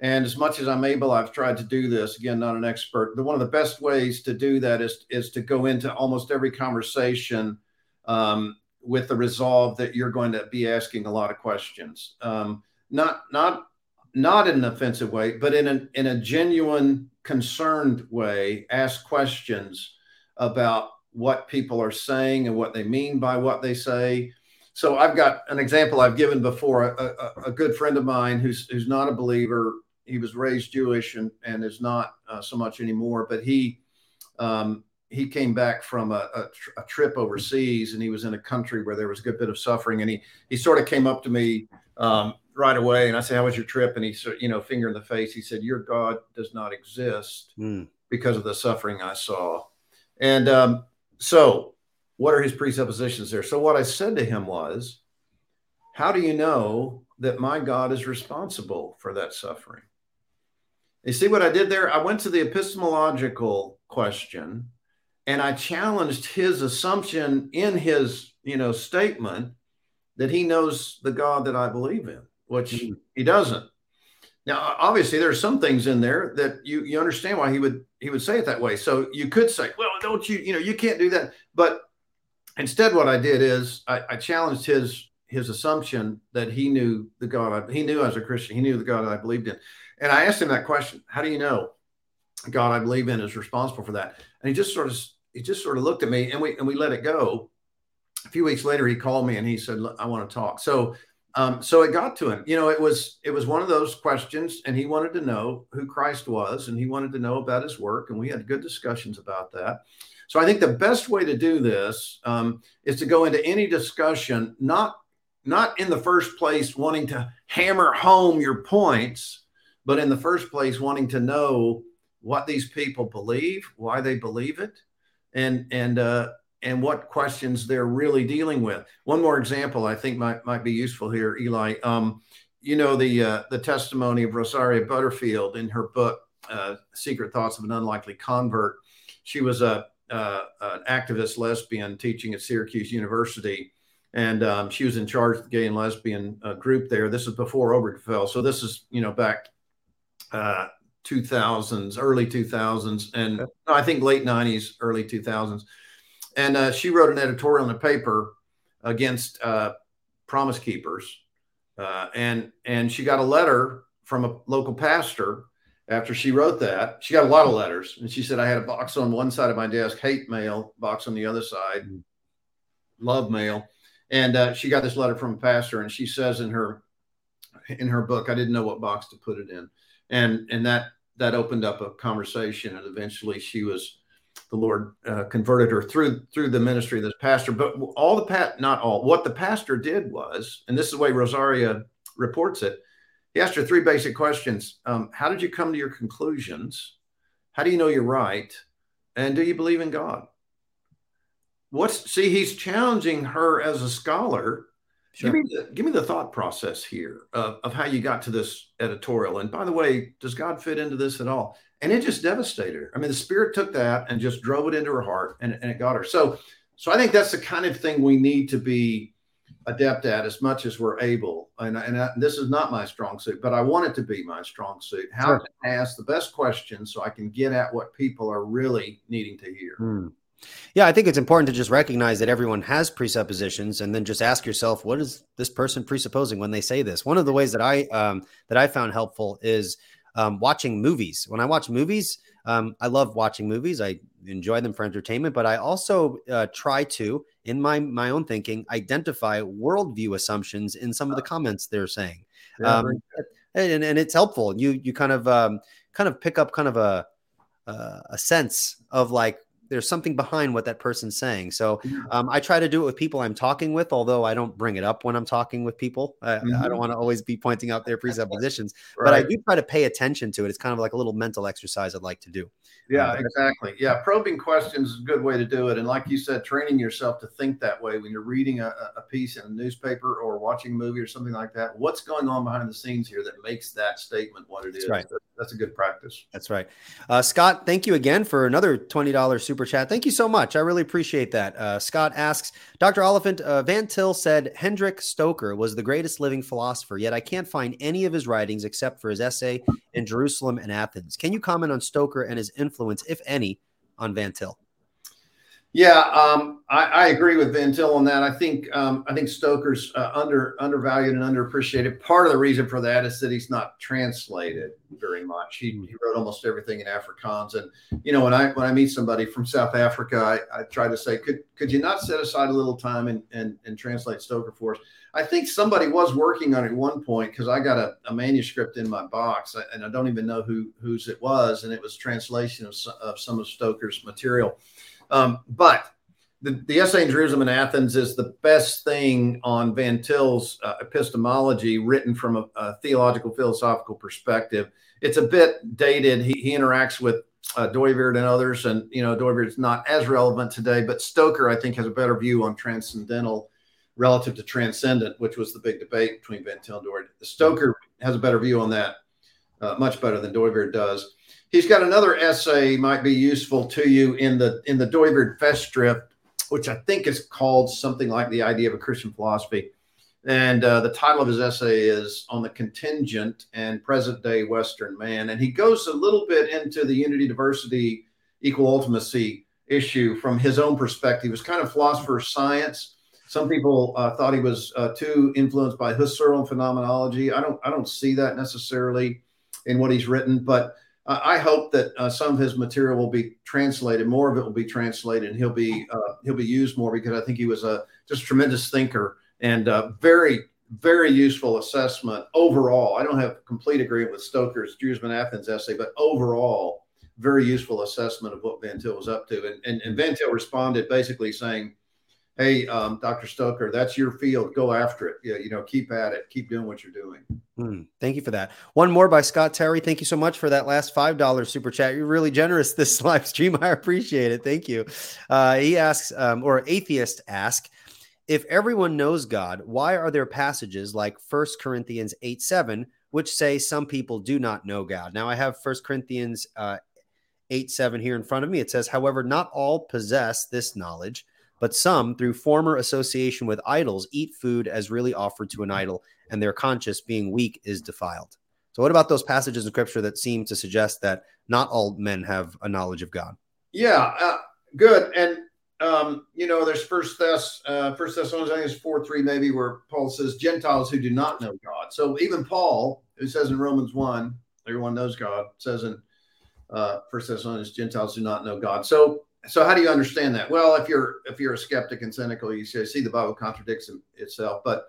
and as much as I'm able, I've tried to do this. Again, not an expert. The, one of the best ways to do that is, is to go into almost every conversation um, with the resolve that you're going to be asking a lot of questions. Um, not not not in an offensive way, but in an, in a genuine, concerned way, ask questions about what people are saying and what they mean by what they say. So I've got an example I've given before. A, a, a good friend of mine who's who's not a believer, he was raised Jewish and, and is not uh, so much anymore, but he um, he came back from a, a, tr- a trip overseas, and he was in a country where there was a good bit of suffering. And he, he sort of came up to me um, right away, and I said, how was your trip? And he said, you know, finger in the face, he said, your God does not exist mm. because of the suffering I saw. And um, so what are his presuppositions there? So what I said to him was, how do you know that my God is responsible for that suffering? You see what I did there? I went to the epistemological question, and I challenged his assumption in his, you know, statement that he knows the God that I believe in, which mm-hmm. he doesn't. Now, obviously, there are some things in there that you you understand why he would he would say it that way. So you could say, well, don't you, you know, you can't do that. But instead, what I did is I, I challenged his his assumption that he knew the God. I, he knew I was a Christian. He knew the God I believed in. And I asked him that question. How do you know the God I believe in is responsible for that? And he just sort of he just sort of looked at me, and we and we let it go. A few weeks later, he called me and he said, I want to talk. So um, so it got to him. You know, it was it was one of those questions, and he wanted to know who Christ was, and he wanted to know about his work. And we had good discussions about that. So I think the best way to do this um, is to go into any discussion, not not in the first place wanting to hammer home your points, but in the first place wanting to know what these people believe, why they believe it, and and uh, and what questions they're really dealing with. One more example I think might might be useful here, Eli. Um, you know, the uh, the testimony of Rosaria Butterfield in her book, uh, Secret Thoughts of an Unlikely Convert. She was a uh, an activist lesbian teaching at Syracuse University. And um, she was in charge of the gay and lesbian uh, group there. This is before Obergefell. So this is, you know, back uh, two thousands, early two thousands, and okay. I think late nineties, early two thousands. And uh, she wrote an editorial in a paper against uh, Promise Keepers. Uh, and and she got a letter from a local pastor after she wrote that. She got a lot of letters. And she said, I had a box on one side of my desk, hate mail, box on the other side, love mail. And uh, she got this letter from a pastor, and she says in her in her book, I didn't know what box to put it in. And and that that opened up a conversation, and eventually she was, the Lord uh, converted her through through the ministry of this pastor. But all the pat not all what the pastor did was, and this is the way Rosaria reports it, he asked her three basic questions. Um, how did you come to your conclusions? How do you know you're right? And do you believe in God? What's see, he's challenging her as a scholar. Sure. Give me the, give me the thought process here of, of how you got to this editorial. And by the way, does God fit into this at all? And it just devastated her. I mean, the Spirit took that and just drove it into her heart, and, and it got her. So, so I think that's the kind of thing we need to be adept at as much as we're able. And, and I, this is not my strong suit, but I want it to be my strong suit. How sure. to ask the best questions so I can get at what people are really needing to hear. Hmm. Yeah, I think it's important to just recognize that everyone has presuppositions, and then just ask yourself, what is this person presupposing when they say this? One of the ways that I um, that I found helpful is um, watching movies. When I watch movies, um, I love watching movies. I enjoy them for entertainment, but I also uh, try to, in my my own thinking, identify worldview assumptions in some of the comments they're saying, yeah, um, and and it's helpful. You you kind of um, kind of pick up kind of a uh, a sense of like, there's something behind what that person's saying. So um, I try to do it with people I'm talking with, although I don't bring it up when I'm talking with people. I, mm-hmm. I don't want to always be pointing out their presuppositions, right. But I do try to pay attention to it. It's kind of like a little mental exercise I'd like to do. Yeah, um, exactly. Yeah. Probing questions is a good way to do it. And like you said, training yourself to think that way when you're reading a, a piece in a newspaper or watching a movie or something like that, what's going on behind the scenes here that makes that statement what it that's is. Right. So that's a good practice. That's right. Uh, Scott, thank you again for another twenty dollars super Super chat. Thank you so much. I really appreciate that. Uh, Scott asks, Doctor Oliphint, uh, Van Til said Hendrick Stoker was the greatest living philosopher, yet I can't find any of his writings except for his essay in Jerusalem and Athens. Can you comment on Stoker and his influence, if any, on Van Til? Yeah, um, I, I agree with Van Til on that. I think um, I think Stoker's uh, under undervalued and underappreciated. Part of the reason for that is that he's not translated very much. He, he wrote almost everything in Afrikaans. And, you know, when I when I meet somebody from South Africa, I, I try to say, could could you not set aside a little time and, and, and translate Stoker for us? I think somebody was working on it at one point, because I got a, a manuscript in my box, and I don't even know who whose it was. And it was translation of, of some of Stoker's material. Um, but the, the essay in Jerusalem and Athens is the best thing on Van Til's uh, epistemology written from a, a theological, philosophical perspective. It's a bit dated. He, he interacts with uh, Dooyeweerd and others, and, you know, Dooyeweerd's not as relevant today, but Stoker, I think, has a better view on transcendental relative to transcendent, which was the big debate between Van Til and Dooyeweerd. Stoker has a better view on that, uh, much better than Dooyeweerd does. He's got another essay might be useful to you in the in the Dooyeweerd Festschrift, which I think is called something like The Idea of a Christian Philosophy. And uh, the title of his essay is On the Contingent and Present Day Western Man. And he goes a little bit into the unity, diversity, equal ultimacy issue from his own perspective. He was kind of philosopher of science. Some people uh, thought he was uh, too influenced by Husserl phenomenology. I don't I don't see that necessarily in what he's written, but I hope that uh, some of his material will be translated. More of it will be translated, and he'll be uh, he'll be used more, because I think he was a just a tremendous thinker and a very, very useful assessment overall. I don't have complete agreement with Stoker's Jerusalem and Athens essay, but overall, very useful assessment of what Van Til was up to. And, and, and Van Til responded basically saying, hey, um, Doctor Stoker, that's your field. Go after it. Yeah, you know, keep at it. Keep doing what you're doing. Mm, thank you for that. One more by Scott Terry. Thank you so much for that last five dollar super chat. You're really generous this live stream. I appreciate it. Thank you. Uh, he asks, um, or atheist asks, if everyone knows God, why are there passages like First Corinthians eight seven, which say some people do not know God? Now I have First Corinthians uh, eight seven here in front of me. It says, however, not all possess this knowledge, but some, through former association with idols, eat food as really offered to an idol, and their conscience, being weak, is defiled. So what about those passages in Scripture that seem to suggest that not all men have a knowledge of God? Yeah, uh, good. And, um, you know, there's First Thess, uh, First Thessalonians, I think it's four three maybe, where Paul says, Gentiles who do not know God. So even Paul, who says in Romans one, everyone knows God, says in uh, First Thessalonians, Gentiles do not know God. So So how do you understand that? Well, if you're if you're a skeptic and cynical, you say, see, the Bible contradicts itself, but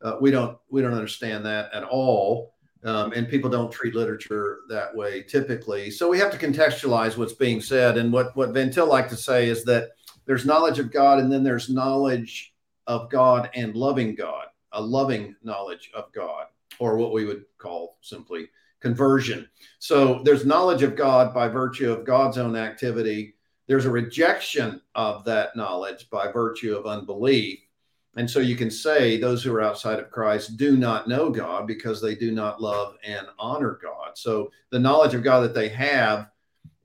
uh, we don't we don't understand that at all. Um, and people don't treat literature that way typically. So we have to contextualize what's being said. And what, what Van Til liked to say is that there's knowledge of God, and then there's knowledge of God and loving God, a loving knowledge of God, or what we would call simply conversion. So there's knowledge of God by virtue of God's own activity. There's a rejection of that knowledge by virtue of unbelief. And so you can say those who are outside of Christ do not know God because they do not love and honor God. So the knowledge of God that they have,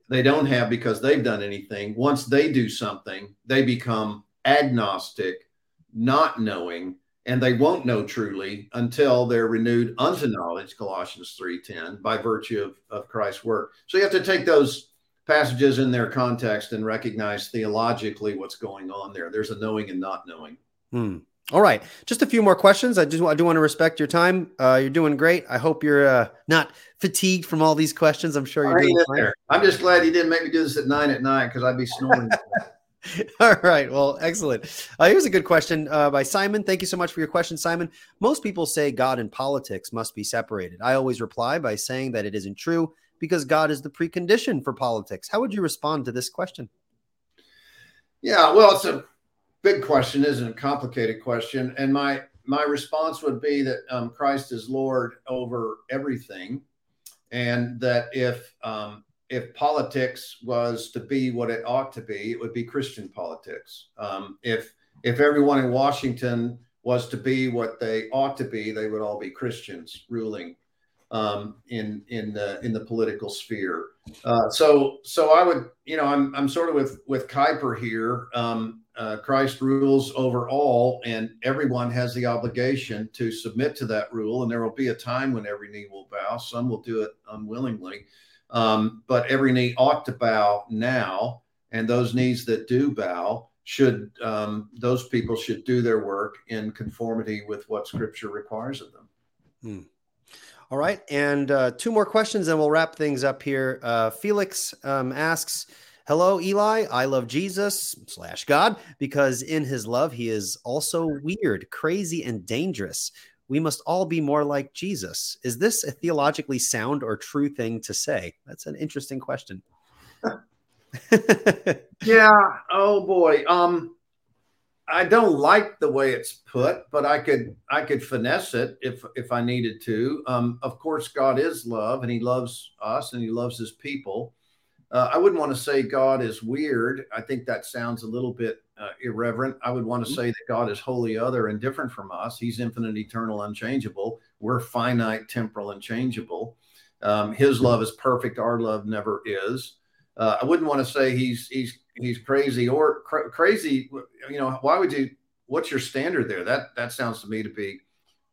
they don't have because they've done anything. Once they do something, they become agnostic, not knowing, and they won't know truly until they're renewed unto knowledge, Colossians three ten, by virtue of, of Christ's work. So you have to take those passages in their context and recognize theologically what's going on there. There's a knowing and not knowing. Hmm. All right. Just a few more questions. I just I do want to respect your time. Uh, you're doing great. I hope you're uh, not fatigued from all these questions. I'm sure you're doing fine. I'm just glad you didn't make me do this at nine at night because I'd be snoring. All right. Well, excellent. Uh, here's a good question uh, by Simon. Thank you so much for your question, Simon. Most people say God and politics must be separated. I always reply by saying that it isn't true, because God is the precondition for politics. How would you respond to this question? Yeah, well, it's a big question, isn't it? A complicated question. And my my response would be that um, Christ is Lord over everything, and that if um, if politics was to be what it ought to be, it would be Christian politics. Um, if if everyone in Washington was to be what they ought to be, they would all be Christians ruling Um, in in the in the political sphere, uh, so so I would you know I'm I'm sort of with with Kuyper here. Um, uh, Christ rules over all, and everyone has the obligation to submit to that rule. And there will be a time when every knee will bow. Some will do it unwillingly, um, but every knee ought to bow now. And those knees that do bow should um, those people should do their work in conformity with what Scripture requires of them. Hmm. All right. And uh, two more questions and we'll wrap things up here. Uh, Felix um, asks, hello, Eli. I love Jesus slash God because in his love, he is also weird, crazy, and dangerous. We must all be more like Jesus. Is this a theologically sound or true thing to say? That's an interesting question. Yeah. Oh, boy. Um, I don't like the way it's put, but I could I could finesse it if if I needed to. Um, of course, God is love, and he loves us, and he loves his people. Uh, I wouldn't want to say God is weird. I think that sounds a little bit uh, irreverent. I would want to say that God is wholly other and different from us. He's infinite, eternal, unchangeable. We're finite, temporal, and changeable. Um, his love is perfect. Our love never is. Uh, I wouldn't want to say he's he's he's crazy or cr- crazy. You know, why would you? What's your standard there? That that sounds to me to be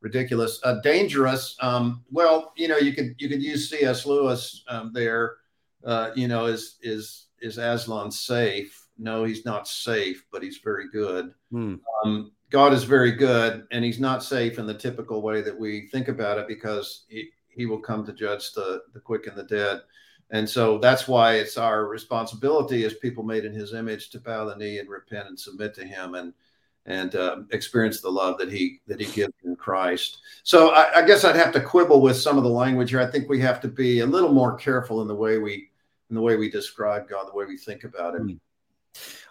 ridiculous. Uh, dangerous. Um, well, you know, you could you could use C S Lewis um, there. Uh, you know, is is is Aslan safe? No, he's not safe, but he's very good. Hmm. Um, God is very good, and he's not safe in the typical way that we think about it, because he, he will come to judge the the quick and the dead. And so that's why it's our responsibility as people made in his image to bow the knee and repent and submit to him and and uh, experience the love that he that he gives in Christ. So I, I guess I'd have to quibble with some of the language here. I think we have to be a little more careful in the way we in the way we describe God, the way we think about him.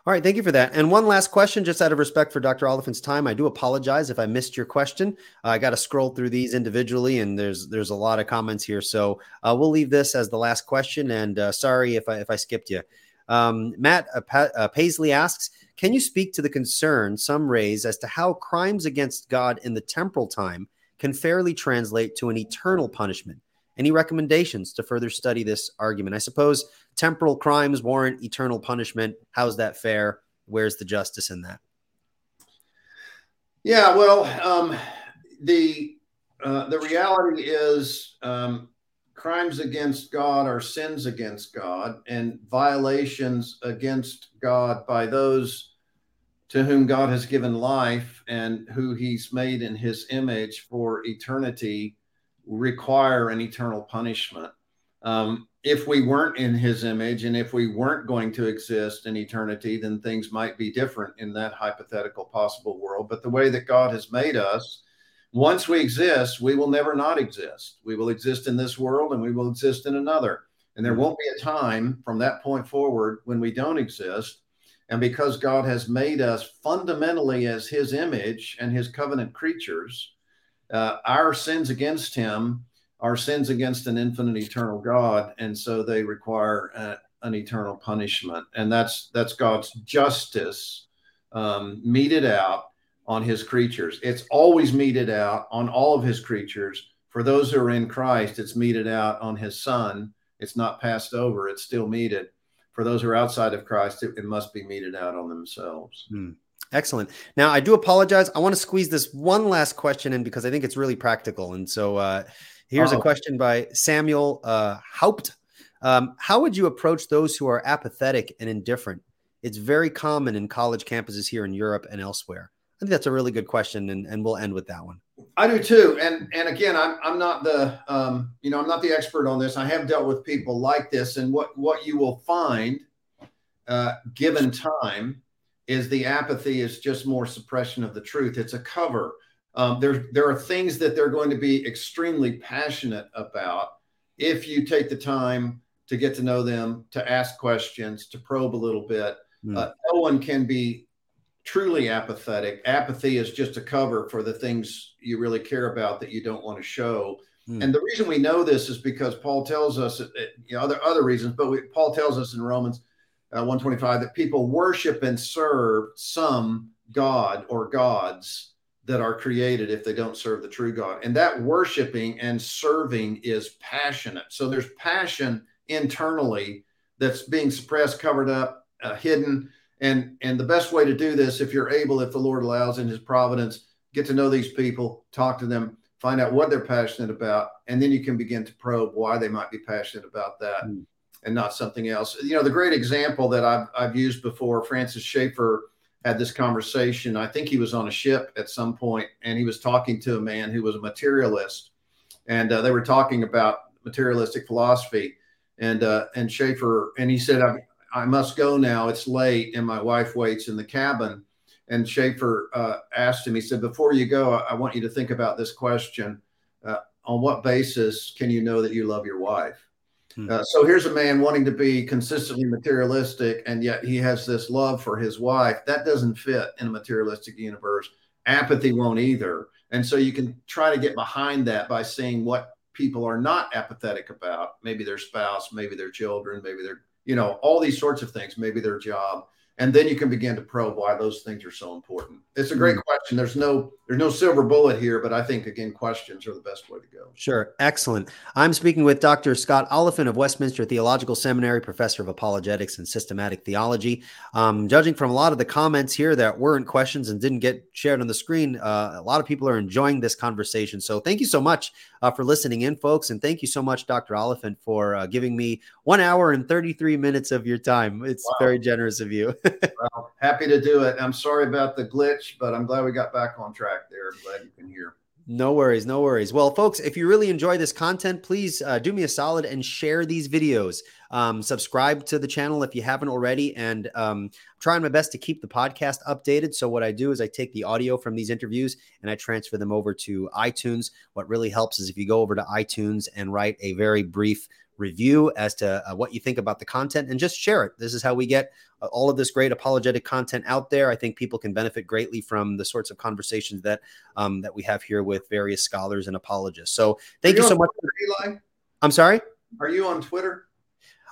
All right, thank you for that. And one last question, just out of respect for Doctor Oliphint's time. I do apologize if I missed your question. Uh, I got to scroll through these individually, and there's there's a lot of comments here. So uh, we'll leave this as the last question, and uh, sorry if I, if I skipped you. Um, Matt uh, pa- uh, Paisley asks, can you speak to the concern some raise as to how crimes against God in the temporal time can fairly translate to an eternal punishment? Any recommendations to further study this argument? I suppose temporal crimes warrant eternal punishment. How's that fair? Where's the justice in that? Yeah, well, um, the uh, the reality is um, crimes against God are sins against God, and violations against God by those to whom God has given life and who he's made in his image for eternity require an eternal punishment. Um, if we weren't in his image and if we weren't going to exist in eternity, then things might be different in that hypothetical possible world. But the way that God has made us, once we exist, we will never not exist. We will exist in this world and we will exist in another. And there won't be a time from that point forward when we don't exist. And because God has made us fundamentally as his image and his covenant creatures, Uh, our sins against him are sins against an infinite eternal God, and so they require a, an eternal punishment. And that's that's God's justice um, meted out on his creatures. It's always meted out on all of his creatures. For those who are in Christ, it's meted out on his son. It's not passed over. It's still meted. For those who are outside of Christ, it, it must be meted out on themselves. Hmm. Excellent. Now, I do apologize. I want to squeeze this one last question in because I think it's really practical. And so uh, here's oh. a question by Samuel uh, Haupt. Um, how would you approach those who are apathetic and indifferent? It's very common in college campuses here in Europe and elsewhere. I think that's a really good question, and, and we'll end with that one. I do too. And and again, I'm I'm not the um, you know I'm not the expert on this. I have dealt with people like this, and what what you will find, uh, given time, is the apathy is just more suppression of the truth. It's a cover. Um, there, there are things that they're going to be extremely passionate about if you take the time to get to know them, to ask questions, to probe a little bit. Mm. Uh, no one can be truly apathetic. Apathy is just a cover for the things you really care about that you don't want to show. Mm. And the reason we know this is because Paul tells us, you know, other, other reasons, but we, Paul tells us in Romans Uh, one twenty-five that people worship and serve some God or gods that are created if they don't serve the true God. And that worshiping and serving is passionate. So there's passion internally that's being suppressed, covered up, uh, hidden. And, and the best way to do this, if you're able, if the Lord allows in his providence, get to know these people, talk to them, find out what they're passionate about, and then you can begin to probe why they might be passionate about that. Mm. And not something else. You know, the great example that I've I've used before, Francis Schaeffer had this conversation. I think he was on a ship at some point, and he was talking to a man who was a materialist, and uh, they were talking about materialistic philosophy. And uh, and Schaeffer, and he said, I, I must go now. It's late, and my wife waits in the cabin. And Schaeffer uh, asked him, he said, before you go, I, I want you to think about this question. Uh, on what basis can you know that you love your wife? Uh, so here's a man wanting to be consistently materialistic, and yet he has this love for his wife. That doesn't fit in a materialistic universe. Apathy won't either. And so you can try to get behind that by seeing what people are not apathetic about. Maybe their spouse, maybe their children, maybe their, you know, all these sorts of things, maybe their job. And then you can begin to probe why those things are so important. It's a great question. There's no there's no silver bullet here, but I think, again, questions are the best way to go. Sure. Excellent. I'm speaking with Doctor Scott Oliphint of Westminster Theological Seminary, professor of apologetics and systematic theology. Um, judging from a lot of the comments here that weren't questions and didn't get shared on the screen, uh, a lot of people are enjoying this conversation. So thank you so much uh, for listening in, folks. And thank you so much, Doctor Oliphint, for uh, giving me one hour and thirty-three minutes of your time. It's wow. Very generous of you. Well, happy to do it. I'm sorry about the glitch, but I'm glad we got back on track there. I'm glad you can hear. No worries. No worries. Well, folks, if you really enjoy this content, please uh, do me a solid and share these videos. Um, subscribe to the channel if you haven't already, and um, trying my best to keep the podcast updated. So what I do is I take the audio from these interviews and I transfer them over to iTunes. What really helps is if you go over to iTunes and write a very brief review as to uh, what you think about the content, and just share it. This is how we get uh, all of this great apologetic content out there. I think people can benefit greatly from the sorts of conversations that um, that we have here with various scholars and apologists. So thank you, you so much. Twitter, Eli? I'm sorry? Are you on Twitter?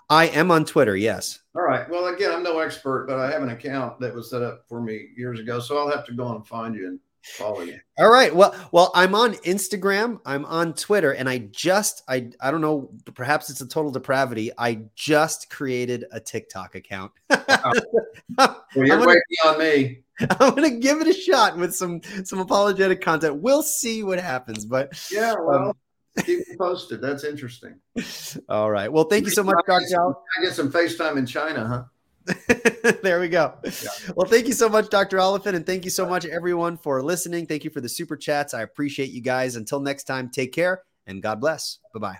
I am on Twitter, yes. All right. Well, again, I'm no expert, but I have an account that was set up for me years ago, so I'll have to go and find you and follow you. All right. Well, well, I'm on Instagram, I'm on Twitter, and I just, I, I don't know, perhaps it's a total depravity. I just created a TikTok account. Wow. Well, you're way beyond me. I'm going to give it a shot with some, some apologetic content. We'll see what happens, but yeah, well, um, keep me posted. That's interesting. All right. Well, thank you so much, Doctor Allen. I get some FaceTime in China, huh? There we go. Yeah. Well, thank you so much, Doctor Oliphint, and thank you so much, everyone, for listening. Thank you for the super chats. I appreciate you guys. Until next time, take care, and God bless. Bye-bye.